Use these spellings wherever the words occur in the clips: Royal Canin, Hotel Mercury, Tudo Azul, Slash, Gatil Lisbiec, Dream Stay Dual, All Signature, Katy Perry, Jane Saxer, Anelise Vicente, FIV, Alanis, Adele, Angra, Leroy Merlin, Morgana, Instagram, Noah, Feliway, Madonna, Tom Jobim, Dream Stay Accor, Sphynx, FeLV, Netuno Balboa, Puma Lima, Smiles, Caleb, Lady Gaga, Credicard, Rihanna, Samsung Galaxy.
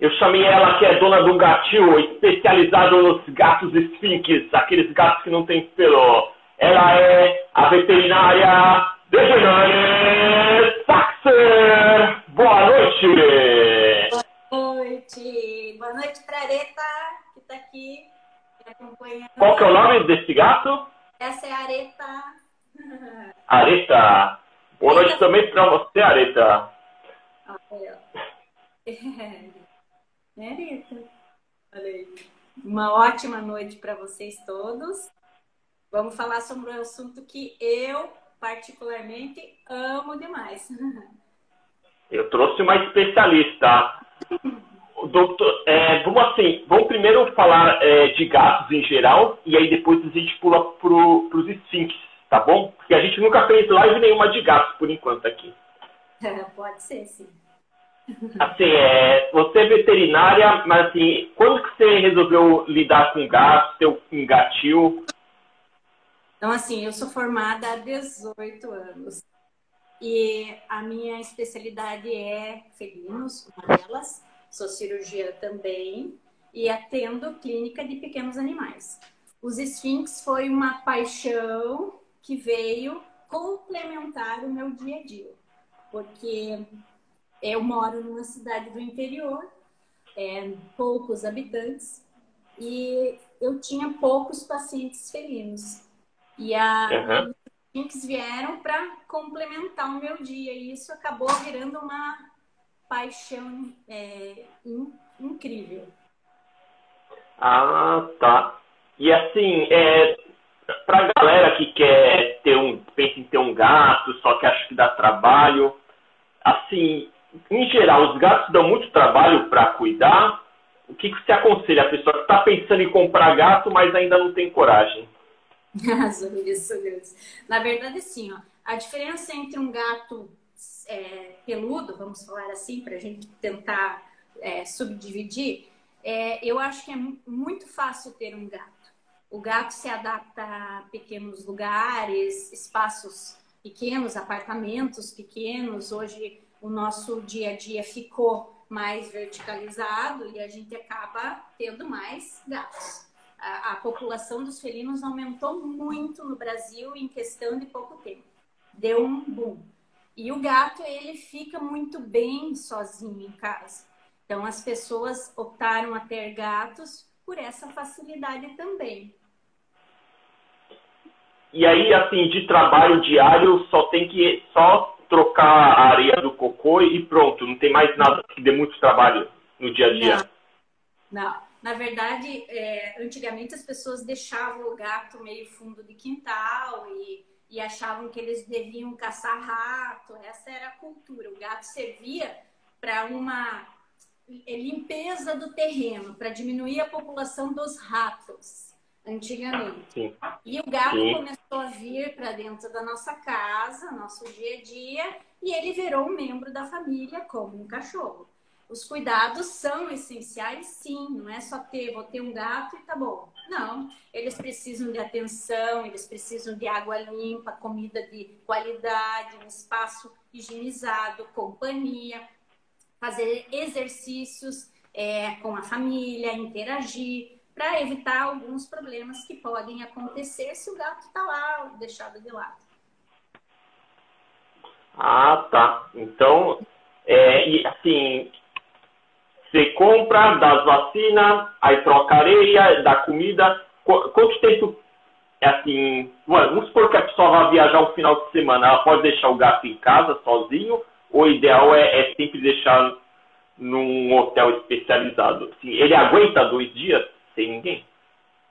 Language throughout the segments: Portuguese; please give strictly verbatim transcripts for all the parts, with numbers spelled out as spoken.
Eu chamei ela, que é dona do gatil, especializado nos gatos esfinques, aqueles gatos que não tem pelo. Ela é a veterinária Jane Saxer. Boa noite! Boa noite! Boa noite pra Aretha, que tá aqui me acompanhando. Qual que é o nome desse gato? Essa é a Aretha. Aretha! Boa noite também pra você, Aretha. Ah, eu. Né, Rita? Olha aí. Uma ótima noite para vocês todos. Vamos falar sobre um assunto que eu, particularmente, amo demais. Eu trouxe uma especialista. Doutor, é, vamos assim, vamos primeiro falar é, de gatos em geral e aí depois a gente pula pro, pros esfinx, tá bom? Porque a gente nunca fez live nenhuma de gatos por enquanto aqui. Pode ser, sim. Assim, é, você é veterinária, mas assim, quando que você resolveu lidar com gatos, seu gatil? Então, assim, eu sou formada há dezoito anos e a minha especialidade é felinos, uma delas, sou cirurgiã também e atendo clínica de pequenos animais. Os esfinx foi uma paixão que veio complementar o meu dia a dia, porque eu moro numa cidade do interior, é, poucos habitantes, e eu tinha poucos pacientes felinos. E a, uhum. os esfinx vieram para complementar o meu dia, e isso acabou virando uma paixão é, in, incrível. Ah, tá. E assim, é, para a galera que quer ter um, pensa em ter um gato, só que acha que dá trabalho, assim... Em geral, os gatos dão muito trabalho para cuidar. O que, que você aconselha a pessoa que está pensando em comprar gato, mas ainda não tem coragem? Isso, Deus. Na verdade, sim. Ó, a diferença entre um gato é, peludo, vamos falar assim, para a gente tentar é, subdividir, é, eu acho que é muito fácil ter um gato. O gato se adapta a pequenos lugares, espaços pequenos, apartamentos pequenos. Hoje... O nosso dia a dia ficou mais verticalizado e a gente acaba tendo mais gatos. A, a população dos felinos aumentou muito no Brasil em questão de pouco tempo. Deu um boom. E o gato, ele fica muito bem sozinho em casa. Então, as pessoas optaram a ter gatos por essa facilidade também. E aí, assim, de trabalho diário, só tem que... só trocar a areia do cocô e pronto, não tem mais nada que dê muito trabalho no dia a dia. Não, não. Na verdade, é, antigamente as pessoas deixavam o gato meio fundo de quintal e, e achavam que eles deviam caçar rato, essa era a cultura. O gato servia para uma limpeza do terreno, para diminuir a população dos ratos, antigamente. Sim. E o gato Sim. começou a vir para dentro da nossa casa, nosso dia a dia, e ele virou um membro da família, como um cachorro. Os cuidados são essenciais, sim, não é só ter, vou ter um gato e tá bom. Não, eles precisam de atenção, eles precisam de água limpa, comida de qualidade, um espaço higienizado, companhia, fazer exercícios é, com a família, interagir, para evitar alguns problemas que podem acontecer se o gato está lá, deixado de lado. Ah, tá. Então, é, e, assim, você compra, dá as vacinas, aí troca areia, dá comida. Qu quanto tempo, assim, ué, vamos supor que a pessoa vai viajar um final de semana, ela pode deixar o gato em casa, sozinho, ou o ideal é, é sempre deixar num hotel especializado? Assim, ele aguenta dois dias? Tem ninguém?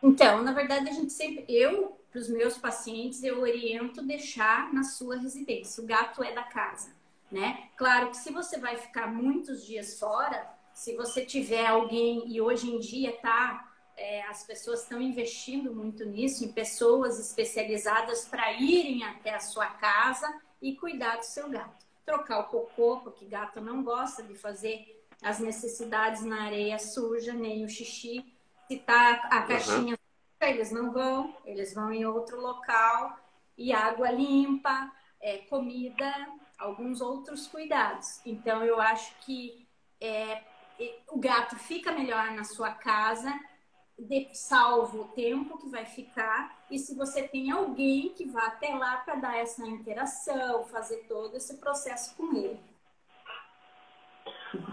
Então, na verdade, a gente sempre... Eu, para os meus pacientes, eu oriento deixar na sua residência. O gato é da casa, né? Claro que se você vai ficar muitos dias fora, se você tiver alguém... E hoje em dia, tá? É, as pessoas estão investindo muito nisso, em pessoas especializadas para irem até a sua casa e cuidar do seu gato. Trocar o cocô, porque gato não gosta de fazer as necessidades na areia suja, nem o xixi. Se tá a caixinha, uhum. eles não vão, eles vão em outro local. E água limpa, é, comida, alguns outros cuidados. Então, eu acho que é, o gato fica melhor na sua casa, de, salvo o tempo que vai ficar, e se você tem alguém que vá até lá para dar essa interação, fazer todo esse processo com ele.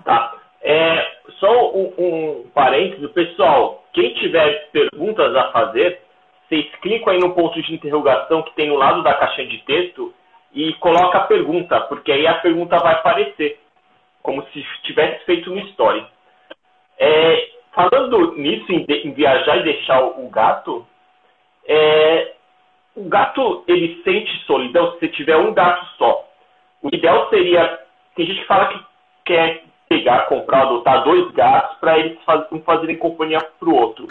Tá. É, só um, um parênteses, pessoal, quem tiver perguntas a fazer, vocês clicam aí no ponto de interrogação que tem no lado da caixinha de texto e coloca a pergunta, porque aí a pergunta vai aparecer, como se tivesse feito uma história. É, falando nisso, em, de, em viajar e deixar o, o gato, é, o gato, ele sente solidão se você tiver um gato só. O ideal seria, tem gente que fala que quer pegar, comprar, adotar dois gatos para eles faz, um fazerem companhia para o outro.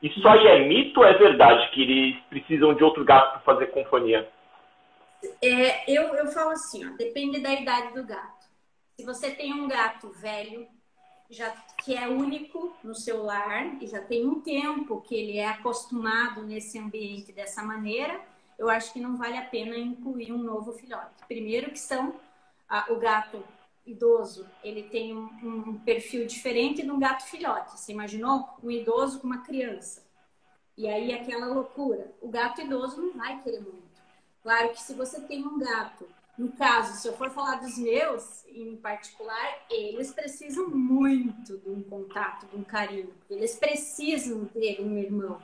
Isso aí é mito ou é verdade que eles precisam de outro gato para fazer companhia? É, eu, eu falo assim, ó, depende da idade do gato. Se você tem um gato velho, já, que é único no seu lar, e já tem um tempo que ele é acostumado nesse ambiente dessa maneira, eu acho que não vale a pena incluir um novo filhote. Primeiro que são a, o gato idoso, ele tem um, um perfil diferente de um gato filhote. Você imaginou um idoso com uma criança? E aí aquela loucura. O gato idoso não vai querer muito. Claro que se você tem um gato, no caso, se eu for falar dos meus em particular, eles precisam muito de um contato, de um carinho. Eles precisam ter um irmão.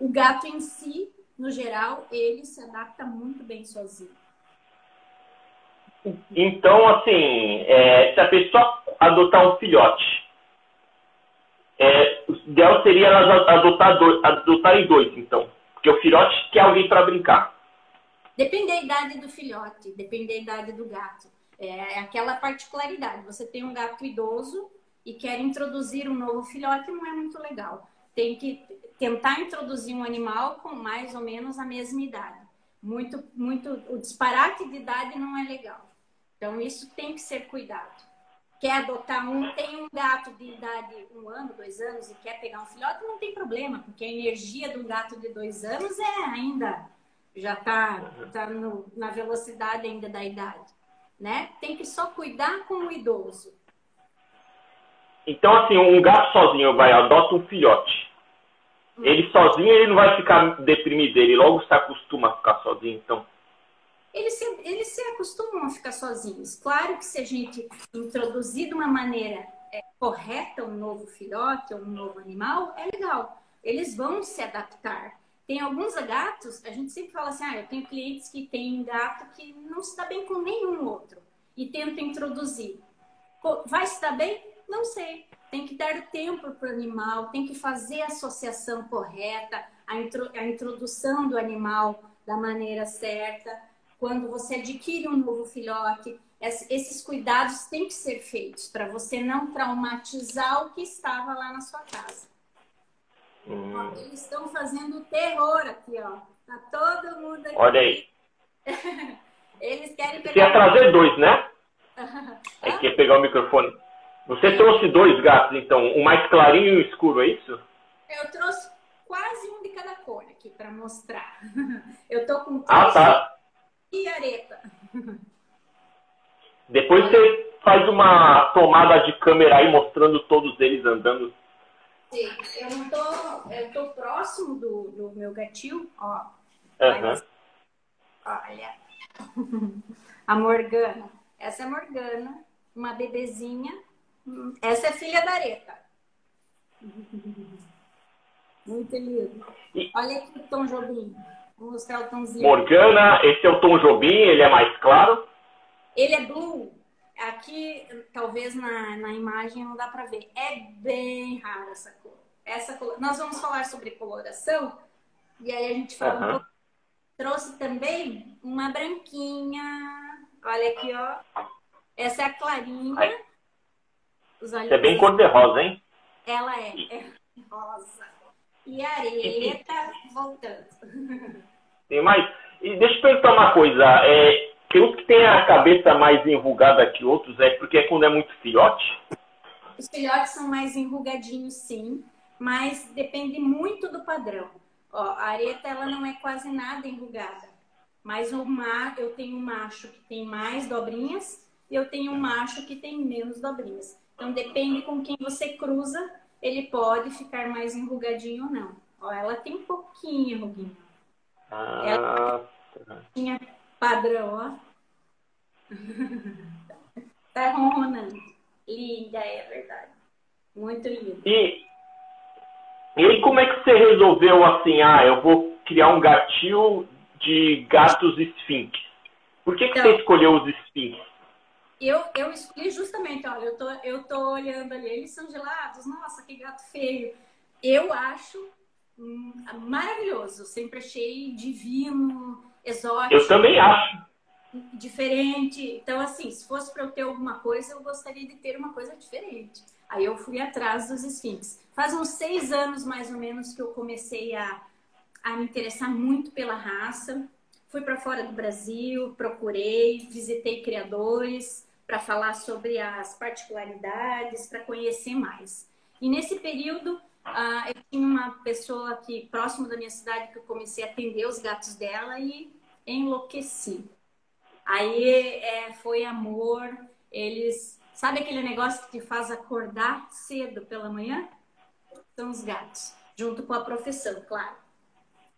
O gato em si, no geral, ele se adapta muito bem sozinho. Então, assim, é, se a pessoa adotar um filhote, é, o ideal seria elas adotar dois, adotarem dois, então. Porque o filhote quer alguém para brincar. Depende da idade do filhote, depende da idade do gato. É aquela particularidade. Você tem um gato idoso e quer introduzir um novo filhote, não é muito legal. Tem que tentar introduzir um animal com mais ou menos a mesma idade. Muito, muito, o disparate de idade não é legal. Então, isso tem que ser cuidado. Quer adotar um, tem um gato de idade um ano, dois anos e quer pegar um filhote, não tem problema, porque a energia do gato de dois anos é ainda, já está tá na velocidade ainda da idade, né? Tem que só cuidar com o idoso. Então, assim, um gato sozinho vai, adota um filhote. Hum. Ele sozinho, ele não vai ficar deprimido, ele logo se acostuma a ficar sozinho, então. Eles se, eles se acostumam a ficar sozinhos. Claro que se a gente introduzir de uma maneira é, correta um novo filhote ou um novo animal, é legal. Eles vão se adaptar. Tem alguns gatos, a gente sempre fala assim, ah, eu tenho clientes que têm gato que não se dá bem com nenhum outro e tento introduzir. Vai se dar bem? Não sei. Tem que dar tempo para o animal, tem que fazer a associação correta, a, intro, a introdução do animal da maneira certa. Quando você adquire um novo filhote, esses cuidados têm que ser feitos para você não traumatizar o que estava lá na sua casa. Hum. Ó, eles estão fazendo terror aqui, ó. Tá todo mundo aqui. Olha aí. Eles querem pegar... Você ia trazer dois, né? É que ia pegar o microfone. Você é. trouxe dois gatos, então. Um mais clarinho e um escuro, é isso? Eu trouxe quase um de cada cor aqui para mostrar. Eu tô com... Ah, tá. E Aretha. Depois você faz uma tomada de câmera aí mostrando todos eles andando. Sim, eu não tô, eu tô próximo do, do meu gatil, ó. Uhum. Olha. A Morgana. Essa é a Morgana, uma bebezinha. Essa é filha da Aretha. Muito lindo. Olha aqui o Tom Jobim. Vou mostrar o Tomzinho. Morgana, esse é o Tom Jobim, ele é mais claro? Ele é blue. Aqui, talvez na, na imagem não dá pra ver. É bem rara essa cor. Essa cor. Nós vamos falar sobre coloração. E aí a gente fala uhum. um pouco. Trouxe também uma branquinha. Olha aqui, ó. Essa é a clarinha. Os olhos é bem cor de rosa, hein? Ela é. É rosa. E a Aretha voltando. Tem mais? E deixa eu perguntar uma coisa. É, que uns que tem a cabeça mais enrugada que outros é porque é quando é muito filhote? Os filhotes são mais enrugadinhos, sim. Mas depende muito do padrão. Ó, a Aretha, ela não é quase nada enrugada. Mas o ma... eu tenho um macho que tem mais dobrinhas. e eu tenho um macho que tem menos dobrinhas. Então depende com quem você cruza, ele pode ficar mais enrugadinho ou não. Ó, ela tem um pouquinho ruguinho. Ah, ela tinha padrão, ó. Tá ronronando. Linda, é verdade. Muito linda. E, e como é que você resolveu assim, ah, eu vou criar um gatil de gatos esfinx? Por que, que então, você escolheu os esfinx? Eu, eu escolhi justamente, olha, eu tô, eu tô olhando ali, eles são gelados, nossa, que gato feio. Eu acho hum, maravilhoso, sempre achei divino, exótico. Eu também acho. Diferente. Então, assim, se fosse para eu ter alguma coisa, eu gostaria de ter uma coisa diferente. Aí eu fui atrás dos esfinx. Faz uns seis anos, mais ou menos, que eu comecei a, a me interessar muito pela raça. Fui para fora do Brasil, procurei, visitei criadores para falar sobre as particularidades, para conhecer mais. E nesse período, uh, eu tinha uma pessoa aqui próximo da minha cidade que eu comecei a atender os gatos dela e enlouqueci. Aí é, foi amor, eles... Sabe aquele negócio que te faz acordar cedo pela manhã? São os gatos, junto com a profissão, claro.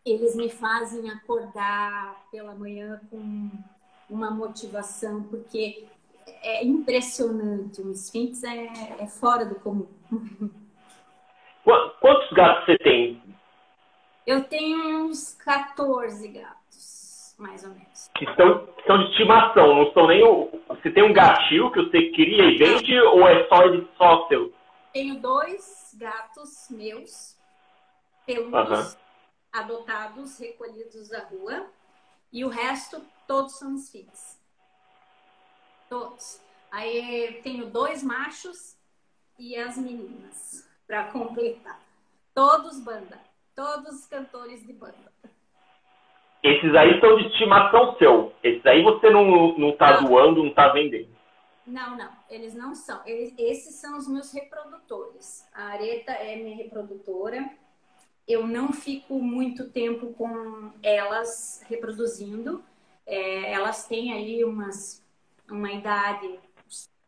Eles me fazem acordar pela manhã com uma motivação, porque é impressionante. Um esfinx é, é fora do comum. Quantos gatos você tem? Eu tenho uns quatorze gatos. Mais ou menos. Que são, que são de estimação, não são nem o... Você tem um gatil que você cria e vende ou é só ele só seu? Tenho dois gatos meus, peludos, uhum. adotados, recolhidos da rua. E o resto, todos são esfinx. Todos. Aí tenho dois machos e as meninas, para completar. Todos banda. Todos cantores de banda. Esses aí são de estimação seu. Esses aí você não, não tá não. doando, não tá vendendo. Não, não. Eles não são. Eles, esses são os meus reprodutores. A Aretha é minha reprodutora. Eu não fico muito tempo com elas reproduzindo. É, elas têm ali umas, uma idade de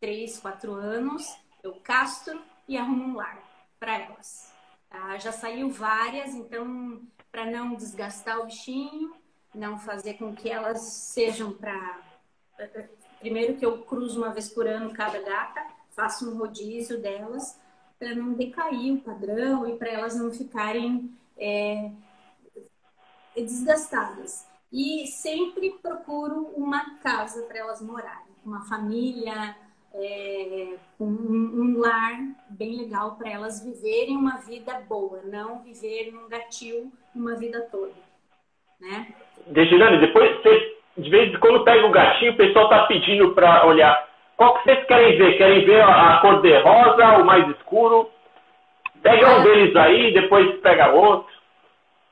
três, quatro anos. Eu castro e arrumo um lar para elas. Ah, já saiu várias, então, para não desgastar o bichinho... Não fazer com que elas sejam para... Primeiro que eu cruzo uma vez por ano cada gata, faço um rodízio delas, para não decair o padrão e para elas não ficarem é... desgastadas. E sempre procuro uma casa para elas morarem, uma família, é... um lar bem legal para elas viverem uma vida boa, não viver num gatil uma vida toda. Né? Dejane, depois você, de vez em quando pega o gatinho, o pessoal tá pedindo para olhar. Qual que vocês querem ver? Querem ver a cor de rosa, o mais escuro? Pega ah, um deles aí, depois pega outro.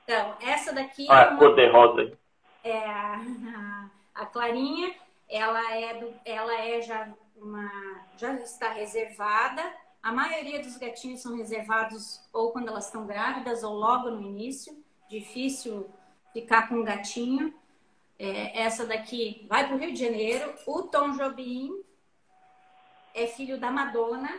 Então, essa daqui ah, é uma... cor de rosa. É a, a clarinha, ela é do, ela é já uma, já está reservada. A maioria dos gatinhos são reservados ou quando elas estão grávidas ou logo no início. Difícil ficar com um gatinho. É, essa daqui vai para o Rio de Janeiro. O Tom Jobim é filho da Madonna.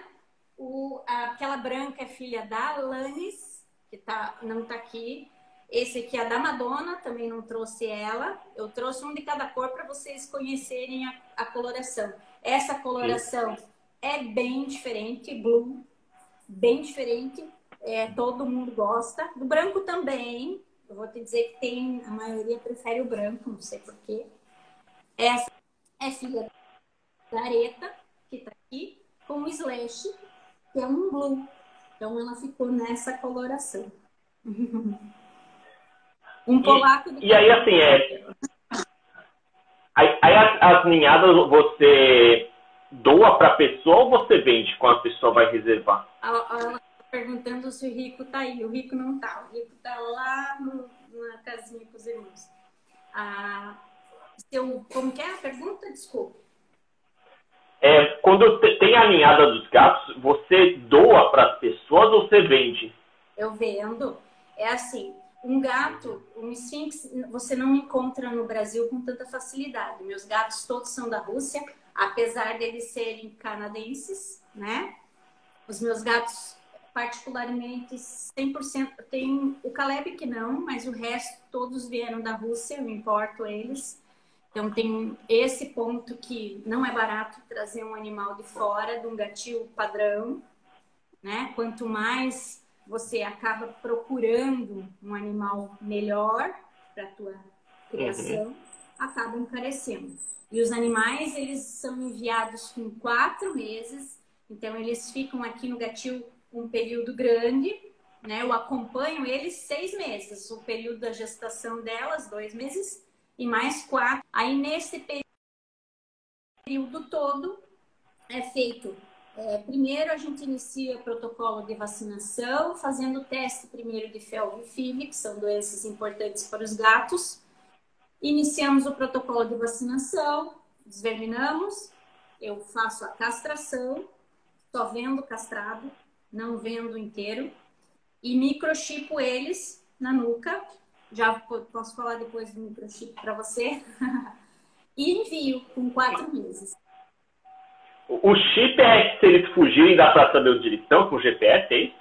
O, aquela branca é filha da Alanis, que tá, não está aqui. Esse aqui é da Madonna, também não trouxe ela. Eu trouxe um de cada cor para vocês conhecerem a, a coloração. Essa coloração Sim. é bem diferente, blue, bem diferente. É, todo mundo gosta. Do branco também. Eu vou te dizer que tem, a maioria prefere o branco, não sei porquê. Essa é filha da Aretha, que tá aqui, com o Slash, que é um blue. Então ela ficou nessa coloração. Um polaco de E, e aí, assim, é... aí, aí as, as ninhadas você doa pra pessoa ou você vende quando a pessoa vai reservar? Ela tá perguntando se o Rico tá aí. O Rico não tá. O Rico tá lá no, na casinha com os irmãos. Ah, seu, como que é a pergunta? Desculpa. É, quando tem a ninhada dos gatos, você doa pras pessoas ou você vende? Eu vendo. É assim... Um gato, um esfinx, você não encontra no Brasil com tanta facilidade. Meus gatos todos são da Rússia. apesar deles serem canadenses, né? Os meus gatos, particularmente, cem por cento... Tem o Caleb que não, mas o resto todos vieram da Rússia, eu importo eles. Então tem esse ponto que não é barato trazer um animal de fora, de um gatil padrão, né? Quanto mais você acaba procurando um animal melhor para a tua criação, uhum. acabam carecendo. E os animais, eles são enviados com quatro meses, então eles ficam aqui no gatil um período grande, né? Eu acompanho eles seis meses, o período da gestação delas, dois meses, e mais quatro. Aí, nesse período todo, é feito... É, primeiro, a gente inicia o protocolo de vacinação, fazendo o teste primeiro de F E L V e F I V, que são doenças importantes para os gatos. Iniciamos o protocolo de vacinação, desverminamos, eu faço a castração, só vendo castrado, não vendo inteiro, e microchipo eles na nuca. Já posso falar depois do microchip para você. E envio com quatro meses. O chip é se eles fugirem dá para saber a direção com o G P S, é isso?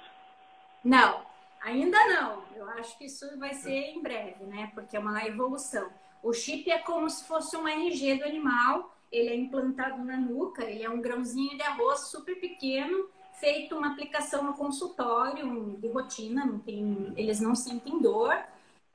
Não, ainda não. Eu acho que isso vai ser em breve, né? Porque é uma evolução. O chip é como se fosse um R G do animal. Ele é implantado na nuca. Ele é um grãozinho de arroz super pequeno, feito uma aplicação no consultório de rotina. Não tem, eles não sentem dor.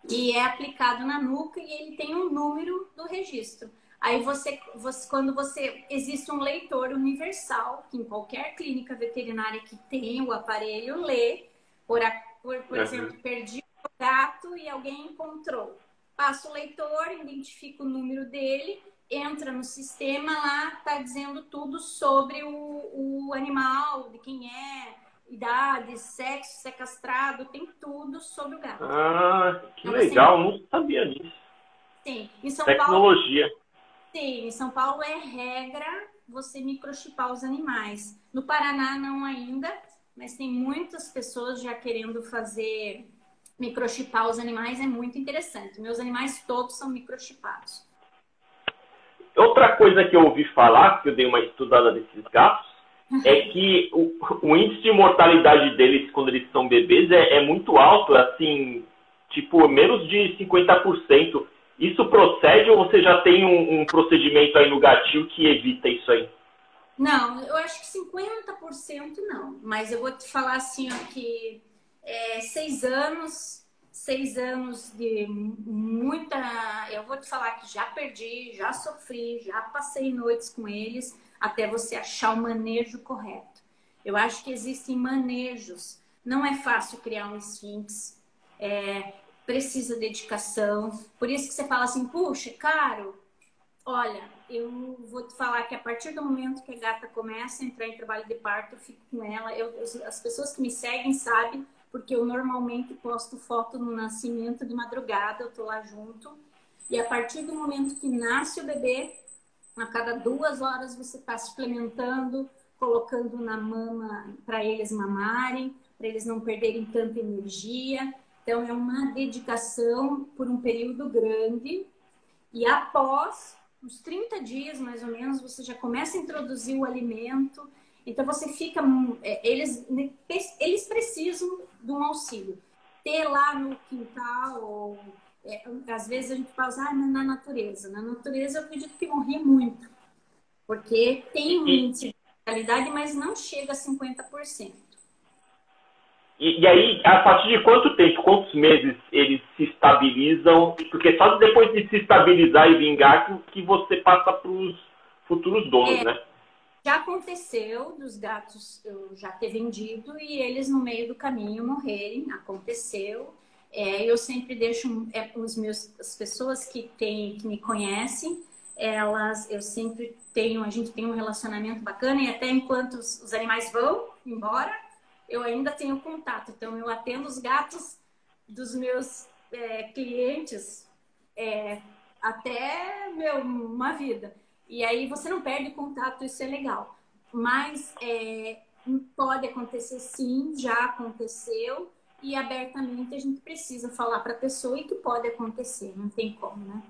E é aplicado na nuca e ele tem um número do registro. Aí você, você, quando você... Existe um leitor universal, que em qualquer clínica veterinária que tem o aparelho, lê. Por, a, por, por uhum. exemplo, perdi o gato e alguém encontrou. Passa o leitor, identifica o número dele, entra no sistema lá, tá dizendo tudo sobre o, o animal, de quem é, idade, sexo, se é castrado, tem tudo sobre o gato. Ah, que então, legal, assim, não sabia disso. Sim, em São Tecnologia. Paulo... Sim, em São Paulo é regra você microchipar os animais. No Paraná não ainda, mas tem muitas pessoas já querendo fazer microchipar os animais, é muito interessante. Meus animais todos são microchipados. Outra coisa que eu ouvi falar, que eu dei uma estudada desses gatos, é que o, o índice de mortalidade deles quando eles são bebês é, é muito alto, assim, tipo, menos de cinquenta por cento. Isso procede ou você já tem um, um procedimento aí no gatil que evita isso aí? Não, eu acho que cinquenta por cento não. Mas eu vou te falar assim, ó, que é, seis anos, seis anos de muita... Eu vou te falar que já perdi, já sofri, já passei noites com eles, até você achar o manejo correto. Eu acho que existem manejos. Não é fácil criar um Sphynx, é... precisa de dedicação, por isso que você fala assim, puxa, caro, olha, eu vou te falar que a partir do momento que a gata começa a entrar em trabalho de parto, eu fico com ela, eu, as pessoas que me seguem sabem, porque eu normalmente posto foto no nascimento de madrugada, eu tô lá junto, e a partir do momento que nasce o bebê, a cada duas horas você tá suplementando, colocando na mama, para eles mamarem, para eles não perderem tanta energia. Então, é uma dedicação por um período grande e após uns trinta dias, mais ou menos, você já começa a introduzir o alimento. Então, você fica... Eles, eles precisam de um auxílio. Ter lá no quintal, ou, é, às vezes a gente fala assim, ah, na natureza. Na natureza, eu acredito que vão rir muito, porque tem um índice de mortalidade, mas não chega a cinquenta por cento. E, e aí, a partir de quanto tempo, quantos meses eles se estabilizam? Porque só depois de se estabilizar e vingar que, que você passa para os futuros donos, é, né? Já aconteceu dos gatos eu já ter vendido e eles no meio do caminho morrerem. Aconteceu. É, eu sempre deixo é, os meus, as pessoas que, tem, que me conhecem, elas, eu sempre tenho, a gente tem um relacionamento bacana e até enquanto os, os animais vão embora, eu ainda tenho contato, então eu atendo os gatos dos meus é, clientes é, até meu, uma vida. E aí você não perde contato, isso é legal. Mas é, pode acontecer sim, já aconteceu, e abertamente a gente precisa falar para a pessoa e que pode acontecer, não tem como, né?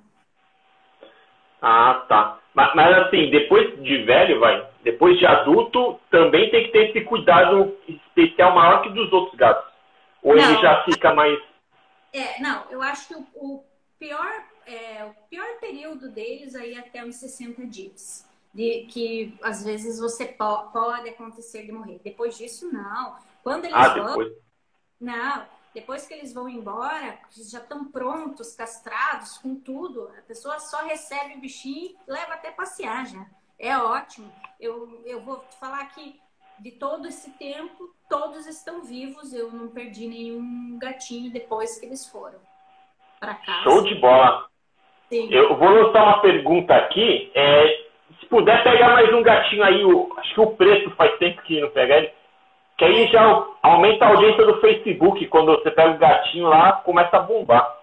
Ah, tá. Mas, mas assim, depois de velho, vai, depois de adulto, também tem que ter esse cuidado especial maior que dos outros gatos. Ou não, ele já fica mais... É, não, eu acho que o, o, pior, é, o pior período deles aí é até uns sessenta dias. De, que às vezes você po pode acontecer de morrer. Depois disso, não. Quando eles ah, vão... Depois. Não, depois que eles vão embora, já estão prontos, castrados, com tudo. A pessoa só recebe o bichinho e leva até passear já. É ótimo. Eu, eu vou te falar que de todo esse tempo, todos estão vivos. Eu não perdi nenhum gatinho depois que eles foram para casa. Show de bola. Sim. Eu vou lançar uma pergunta aqui. É, se puder pegar mais um gatinho aí, o, acho que o preço faz tempo que não pega ele. Que aí já aumenta a audiência do Facebook. Quando você pega o gatinho lá, começa a bombar.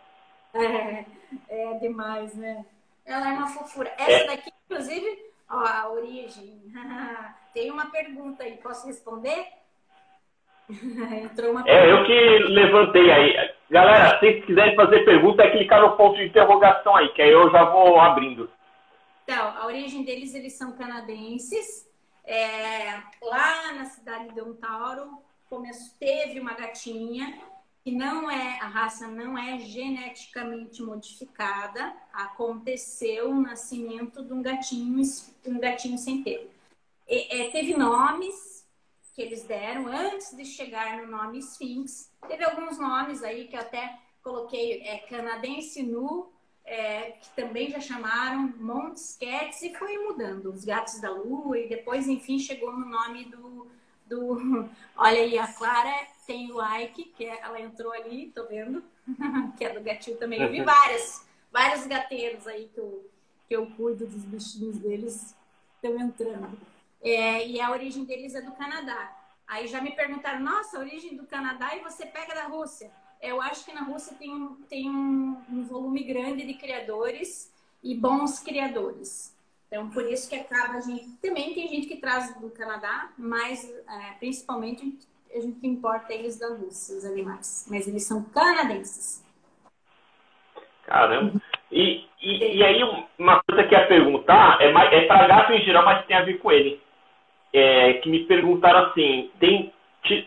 É, é demais, né? Ela é uma fofura. Essa é. Daqui, inclusive... Ó, a origem. Tem uma pergunta aí, posso responder? Entrou uma pergunta. É, eu que levantei aí. Galera, se quiserem fazer pergunta, é clicar no ponto de interrogação aí, que aí eu já vou abrindo. Então, a origem deles, eles são canadenses. É, lá na cidade de Ontário, teve uma gatinha que não é, a raça não é geneticamente modificada, aconteceu o nascimento de um gatinho, um gatinho sem pelo. E, é, teve nomes que eles deram antes de chegar no nome Sphynx. Teve alguns nomes aí que eu até coloquei, é, canadense nu, é, que também já chamaram Montes Cats e foi mudando, os gatos da lua e depois, enfim, chegou no nome do... do... Olha aí, a Clara tem o like, que é... ela entrou ali, tô vendo, que é do gatinho também. Eu vi várias, vários gateiros aí que eu, que eu cuido dos bichinhos deles, estão entrando. É, e a origem deles é do Canadá. Aí já me perguntaram, nossa, a origem do Canadá e você pega da Rússia. Eu acho que na Rússia tem um, tem um, um volume grande de criadores e bons criadores. Então, por isso que acaba a gente... Também tem gente que traz do Canadá, mas é, principalmente a gente importa eles da Rússia, os animais. Mas eles são canadenses. Caramba. E, e, e aí, uma coisa que eu ia perguntar, é, é para gato em geral, mas tem a ver com ele. É, que me perguntaram assim, tem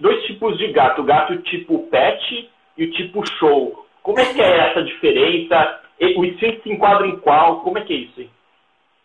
dois tipos de gato. O gato tipo pet e o tipo show. Como é que é essa diferença? O Sphynx se enquadra em qual? Como é que é isso aí?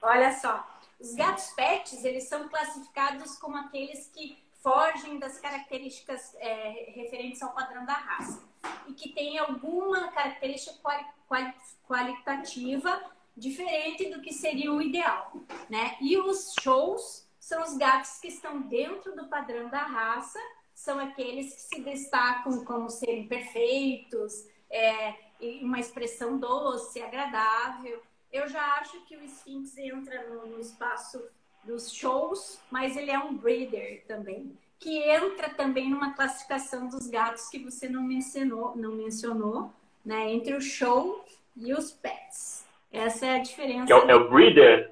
Olha só, os gatos pets, eles são classificados como aqueles que fogem das características é, referentes ao padrão da raça e que tem alguma característica quali quali qualitativa diferente do que seria o ideal, né? E os shows são os gatos que estão dentro do padrão da raça, são aqueles que se destacam como serem perfeitos, é, uma expressão doce, agradável. Eu já acho que o Sphynx entra no espaço dos shows, mas ele é um breeder também, que entra também numa classificação dos gatos que você não mencionou, não mencionou, né? Entre o show e os pets. Essa é a diferença. É o, é o breeder?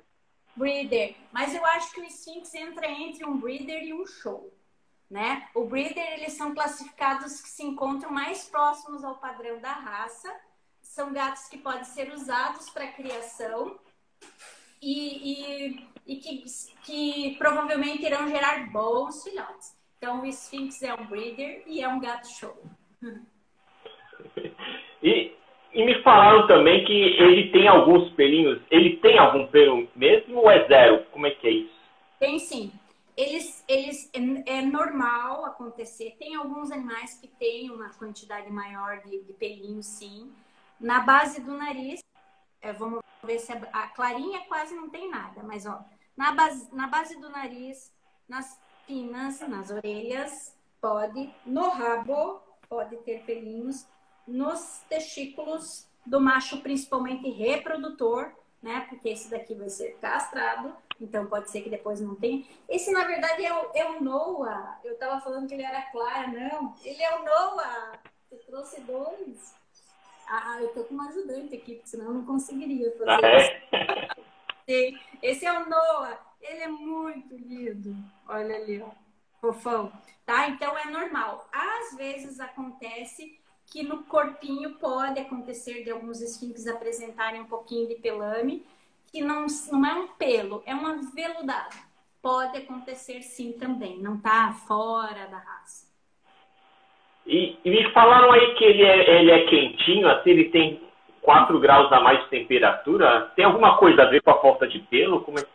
Breeder. Mas eu acho que o Sphynx entra entre um breeder e um show, né? O breeder, eles são classificados que se encontram mais próximos ao padrão da raça. São gatos que podem ser usados para criação e, e, e que, que provavelmente irão gerar bons filhotes. Então, o Sphynx é um breeder e é um gato show. E, e me falaram também que ele tem alguns pelinhos. Ele tem algum pelo mesmo ou é zero? Como é que é isso? Tem sim. Eles, eles, é, é normal acontecer. Tem alguns animais que têm uma quantidade maior de, de pelinhos, sim. Na base do nariz, vamos ver se a, a clarinha quase não tem nada, mas ó, na base, na base do nariz, nas pinas, nas orelhas, pode, no rabo, pode ter pelinhos, nos testículos do macho, principalmente reprodutor, né? Porque esse daqui vai ser castrado, então pode ser que depois não tenha. Esse, na verdade, é o, é o Noah. Eu tava falando que ele era Clara, não. Ele é o Noah. Eu trouxe dois. Ah, eu tô com uma ajudante aqui, porque senão eu não conseguiria fazer ah, é? isso. Esse é o Noah. Ele é muito lindo. Olha ali, ó. Fofão. Tá? Então, é normal. Às vezes, acontece que no corpinho pode acontecer de alguns esfinges apresentarem um pouquinho de pelame, que não, não é um pelo, é um aveludado. Pode acontecer sim também, não tá fora da raça. E, e me falaram aí que ele é, ele é quentinho, assim, ele tem quatro graus a mais de temperatura. Tem alguma coisa a ver com a falta de pelo? Como é que...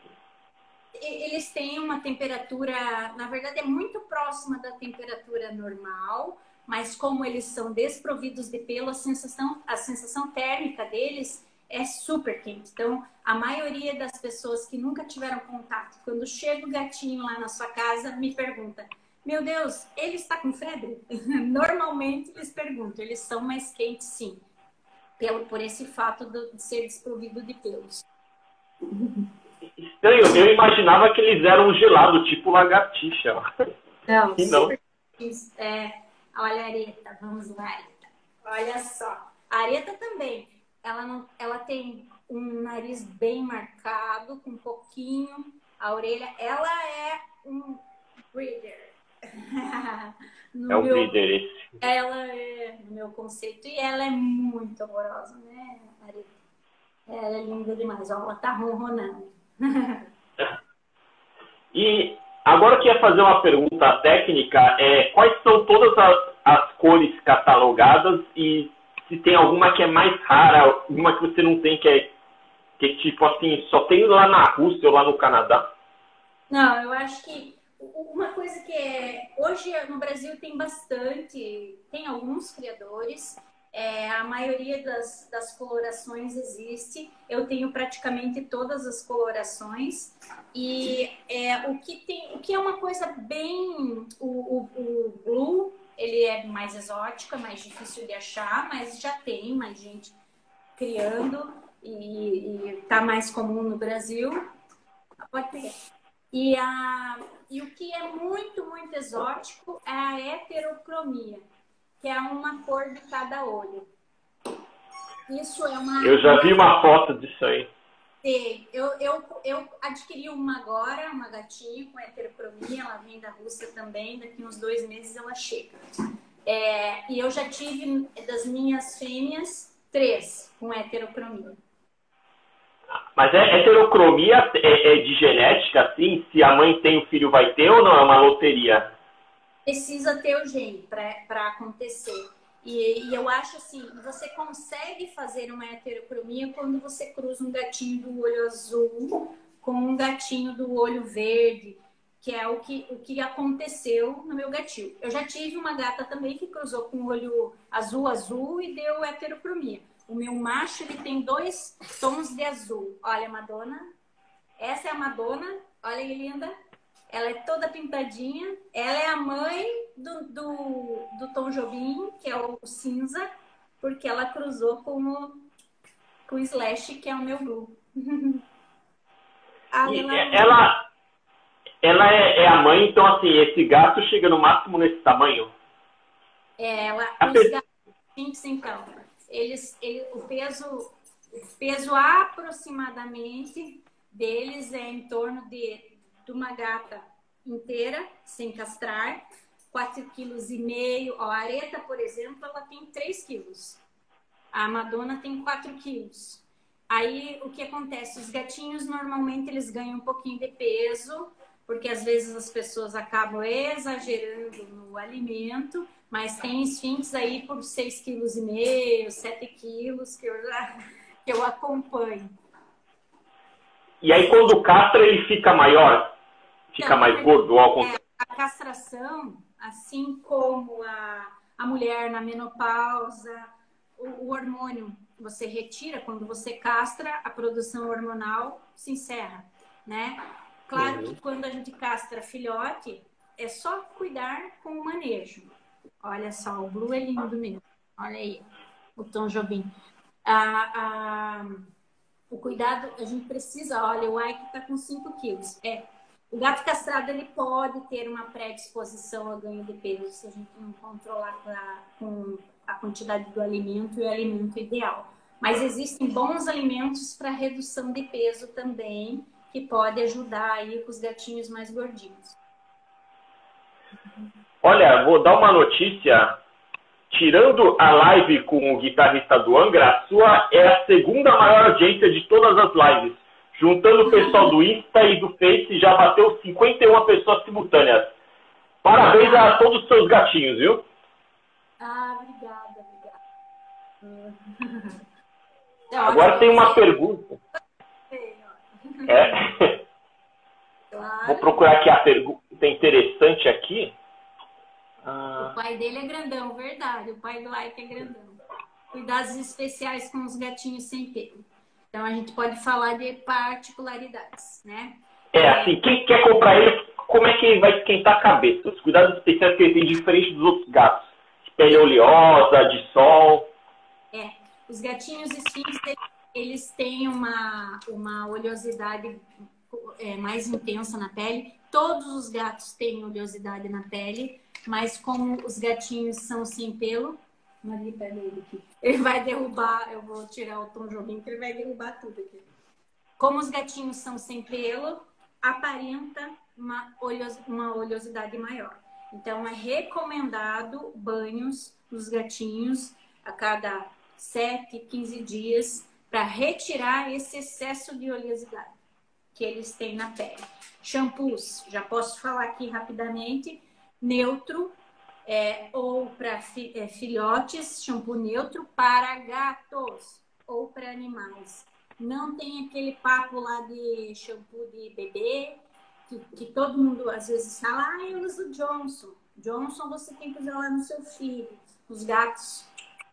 Eles têm uma temperatura, na verdade é muito próxima da temperatura normal, mas como eles são desprovidos de pelo, a sensação, a sensação térmica deles é super quente. Então, a maioria das pessoas que nunca tiveram contato, quando chega o gatinho lá na sua casa, me pergunta, meu Deus, ele está com febre? Normalmente eles perguntam, eles são mais quentes sim, pelo, por esse fato de ser desprovido de pelos. Estranho, eu imaginava que eles eram gelados, tipo lagartixa. Não, e não. É, olha a Aretha, vamos lá, Aretha. Olha só, a Aretha também, ela, não, ela tem um nariz bem marcado, com um pouquinho, a orelha, ela é um breeder. No é um meu, breeder esse. Ela é, no meu conceito, e ela é muito amorosa, né, Aretha? Ela é linda demais, ela tá ronronando. E agora eu queria fazer uma pergunta técnica, é, quais são todas as, as cores catalogadas e se tem alguma que é mais rara, alguma que você não tem que é que, tipo assim, só tem lá na Rússia ou lá no Canadá? Não, eu acho que uma coisa que é, hoje no Brasil tem bastante, tem alguns criadores, é, a maioria das, das colorações existe. Eu tenho praticamente todas as colorações. E é, o, que tem, o que é uma coisa bem... O, o, o blue, ele é mais exótico, é mais difícil de achar, mas já tem mais gente criando e, e tá mais comum no Brasil. Pode pegar. E, a, e o que é muito, muito exótico é a heterocromia, que é uma cor de cada olho. Isso é uma... Eu já vi uma foto disso aí. Eu, eu, eu adquiri uma agora, uma gatinha com heterocromia, ela vem da Rússia também, daqui uns dois meses ela chega. É, e eu já tive, das minhas fêmeas, três com heterocromia. Mas é heterocromia é, é de genética, assim? Se a mãe tem, o filho vai ter ou não? É uma loteria? Precisa ter o gene para acontecer. E, e eu acho assim, você consegue fazer uma heterocromia quando você cruza um gatinho do olho azul com um gatinho do olho verde, que é o que, o que aconteceu no meu gatinho. Eu já tive uma gata também que cruzou com o olho azul-azul e deu heterocromia. O meu macho, ele tem dois tons de azul. Olha a Madonna. Essa é a Madonna. Olha que linda. Ela é toda pintadinha. Ela é a mãe do, do, do Tom Jobim, que é o cinza, porque ela cruzou com o, com o Slash, que é o meu blue. ela ela, ela é, é a mãe, então assim, esse gato chega no máximo nesse tamanho? É, ela... A os pe... gatos, então, eles, ele, o, peso, o peso aproximadamente deles é em torno de... de uma gata inteira, sem castrar, quatro vírgula cinco quilos. A Aretha, por exemplo, ela tem três quilos. A Madonna tem quatro quilos. Aí, o que acontece? Os gatinhos, normalmente, eles ganham um pouquinho de peso, porque, às vezes, as pessoas acabam exagerando no alimento, mas tem esfinx aí por seis vírgula cinco quilos, sete quilos, que eu, que eu acompanho. E aí, quando castra, ele fica maior? Fica não, mais gordo ou ao contrário? É, a castração, assim como a, a mulher na menopausa, o, o hormônio você retira, quando você castra, a produção hormonal se encerra, né? Claro uhum. que quando a gente castra filhote, é só cuidar com o manejo. Olha só, o blue é lindo mesmo. Olha aí, o Tom Jobim. A... a O cuidado, a gente precisa, olha, o Ike tá com cinco quilos. É, o gato castrado, ele pode ter uma predisposição a ganho de peso se a gente não controlar pra, com a quantidade do alimento e o alimento ideal. Mas existem bons alimentos para redução de peso também, que pode ajudar aí com os gatinhos mais gordinhos. Olha, vou dar uma notícia... Tirando a live com o guitarrista do Angra, a sua é a segunda maior audiência de todas as lives, Juntando o pessoal do Insta e do Face, já bateu cinquenta e uma pessoas simultâneas. Parabéns ah. a todos os seus gatinhos, viu? Ah, obrigada, obrigada. Agora tem uma pergunta. É. Claro. Vou procurar aqui a pergunta interessante aqui. Ah. O pai dele é grandão, verdade. O pai do Ike é grandão. Cuidados especiais com os gatinhos sem pelo. Então, a gente pode falar de particularidades, né? É, assim, quem quer comprar ele, como é que ele vai esquentar a cabeça? Os cuidados especiais que ele tem diferente dos outros gatos. De pele oleosa, de sol. É, os gatinhos esfinx, eles têm uma, uma oleosidade é, mais intensa na pele. Todos os gatos têm oleosidade na pele, mas como os gatinhos são sem pelo... Maria, pega ele aqui. Ele vai derrubar, eu vou tirar o Tom Jobim, que ele vai derrubar tudo aqui. Como os gatinhos são sem pelo, aparenta uma, oleos, uma oleosidade maior. Então, é recomendado banhos nos gatinhos a cada sete, quinze dias para retirar esse excesso de oleosidade que eles têm na pele. Shampoos, já posso falar aqui rapidamente, neutro. É, ou para fi, é, filhotes, shampoo neutro para gatos ou para animais. Não tem aquele papo lá de shampoo de bebê, que, que todo mundo às vezes fala, ah, eu uso Johnson. Johnson você tem que usar lá no seu filho. Os gatos,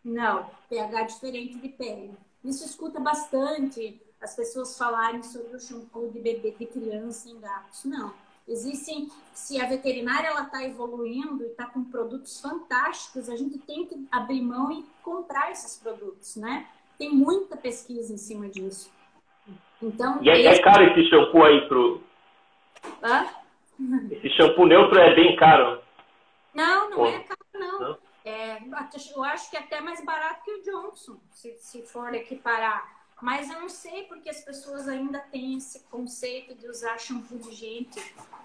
não. pH diferente de pele. Isso escuta bastante as pessoas falarem sobre o shampoo de bebê, de criança em gatos. Não. Existem, se a veterinária está evoluindo e está com produtos fantásticos, a gente tem que abrir mão e comprar esses produtos, né? Tem muita pesquisa em cima disso. Então, e é, esse... é caro esse shampoo aí pro... Hã? Esse shampoo neutro é bem caro. Não, não Pô. é caro, não. não? É, eu acho que é até mais barato que o Johnson, se, se for equiparar. Mas eu não sei porque as pessoas ainda têm esse conceito de usar shampoo de gente.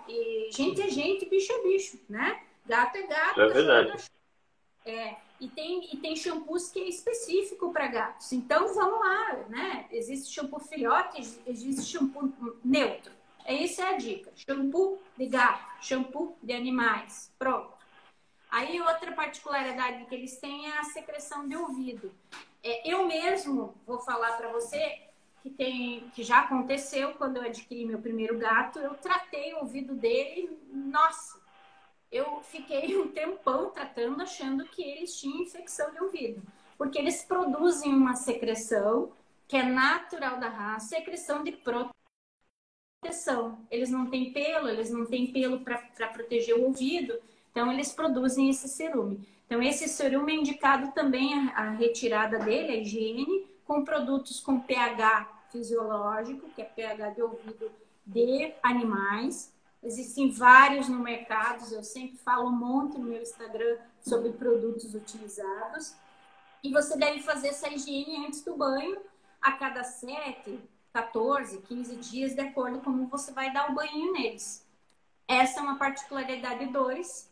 E gente é gente, bicho é bicho, né? Gato é gato. É verdade. É, e, tem, e tem shampoos que é específico para gatos. Então, vamos lá, né? Existe shampoo filhote, existe shampoo neutro. Essa é a dica. Shampoo de gato, shampoo de animais. Pronto. Aí, outra particularidade que eles têm é a secreção de ouvido. É, eu mesmo vou falar para você que, tem, que já aconteceu quando eu adquiri meu primeiro gato. Eu tratei o ouvido dele, nossa, eu fiquei um tempão tratando, achando que eles tinham infecção de ouvido. Porque eles produzem uma secreção que é natural da raça, secreção de proteção. Eles não têm pelo, eles não têm pelo para proteger o ouvido, então eles produzem esse cerume. Então, esse cerume é indicado também a retirada dele, a higiene, com produtos com pH fisiológico, que é pH de ouvido de animais. Existem vários no mercado, eu sempre falo um monte no meu Instagram sobre produtos utilizados. E você deve fazer essa higiene antes do banho, a cada sete, quatorze, quinze dias, de acordo com como você vai dar o banho neles. Essa é uma particularidade dois.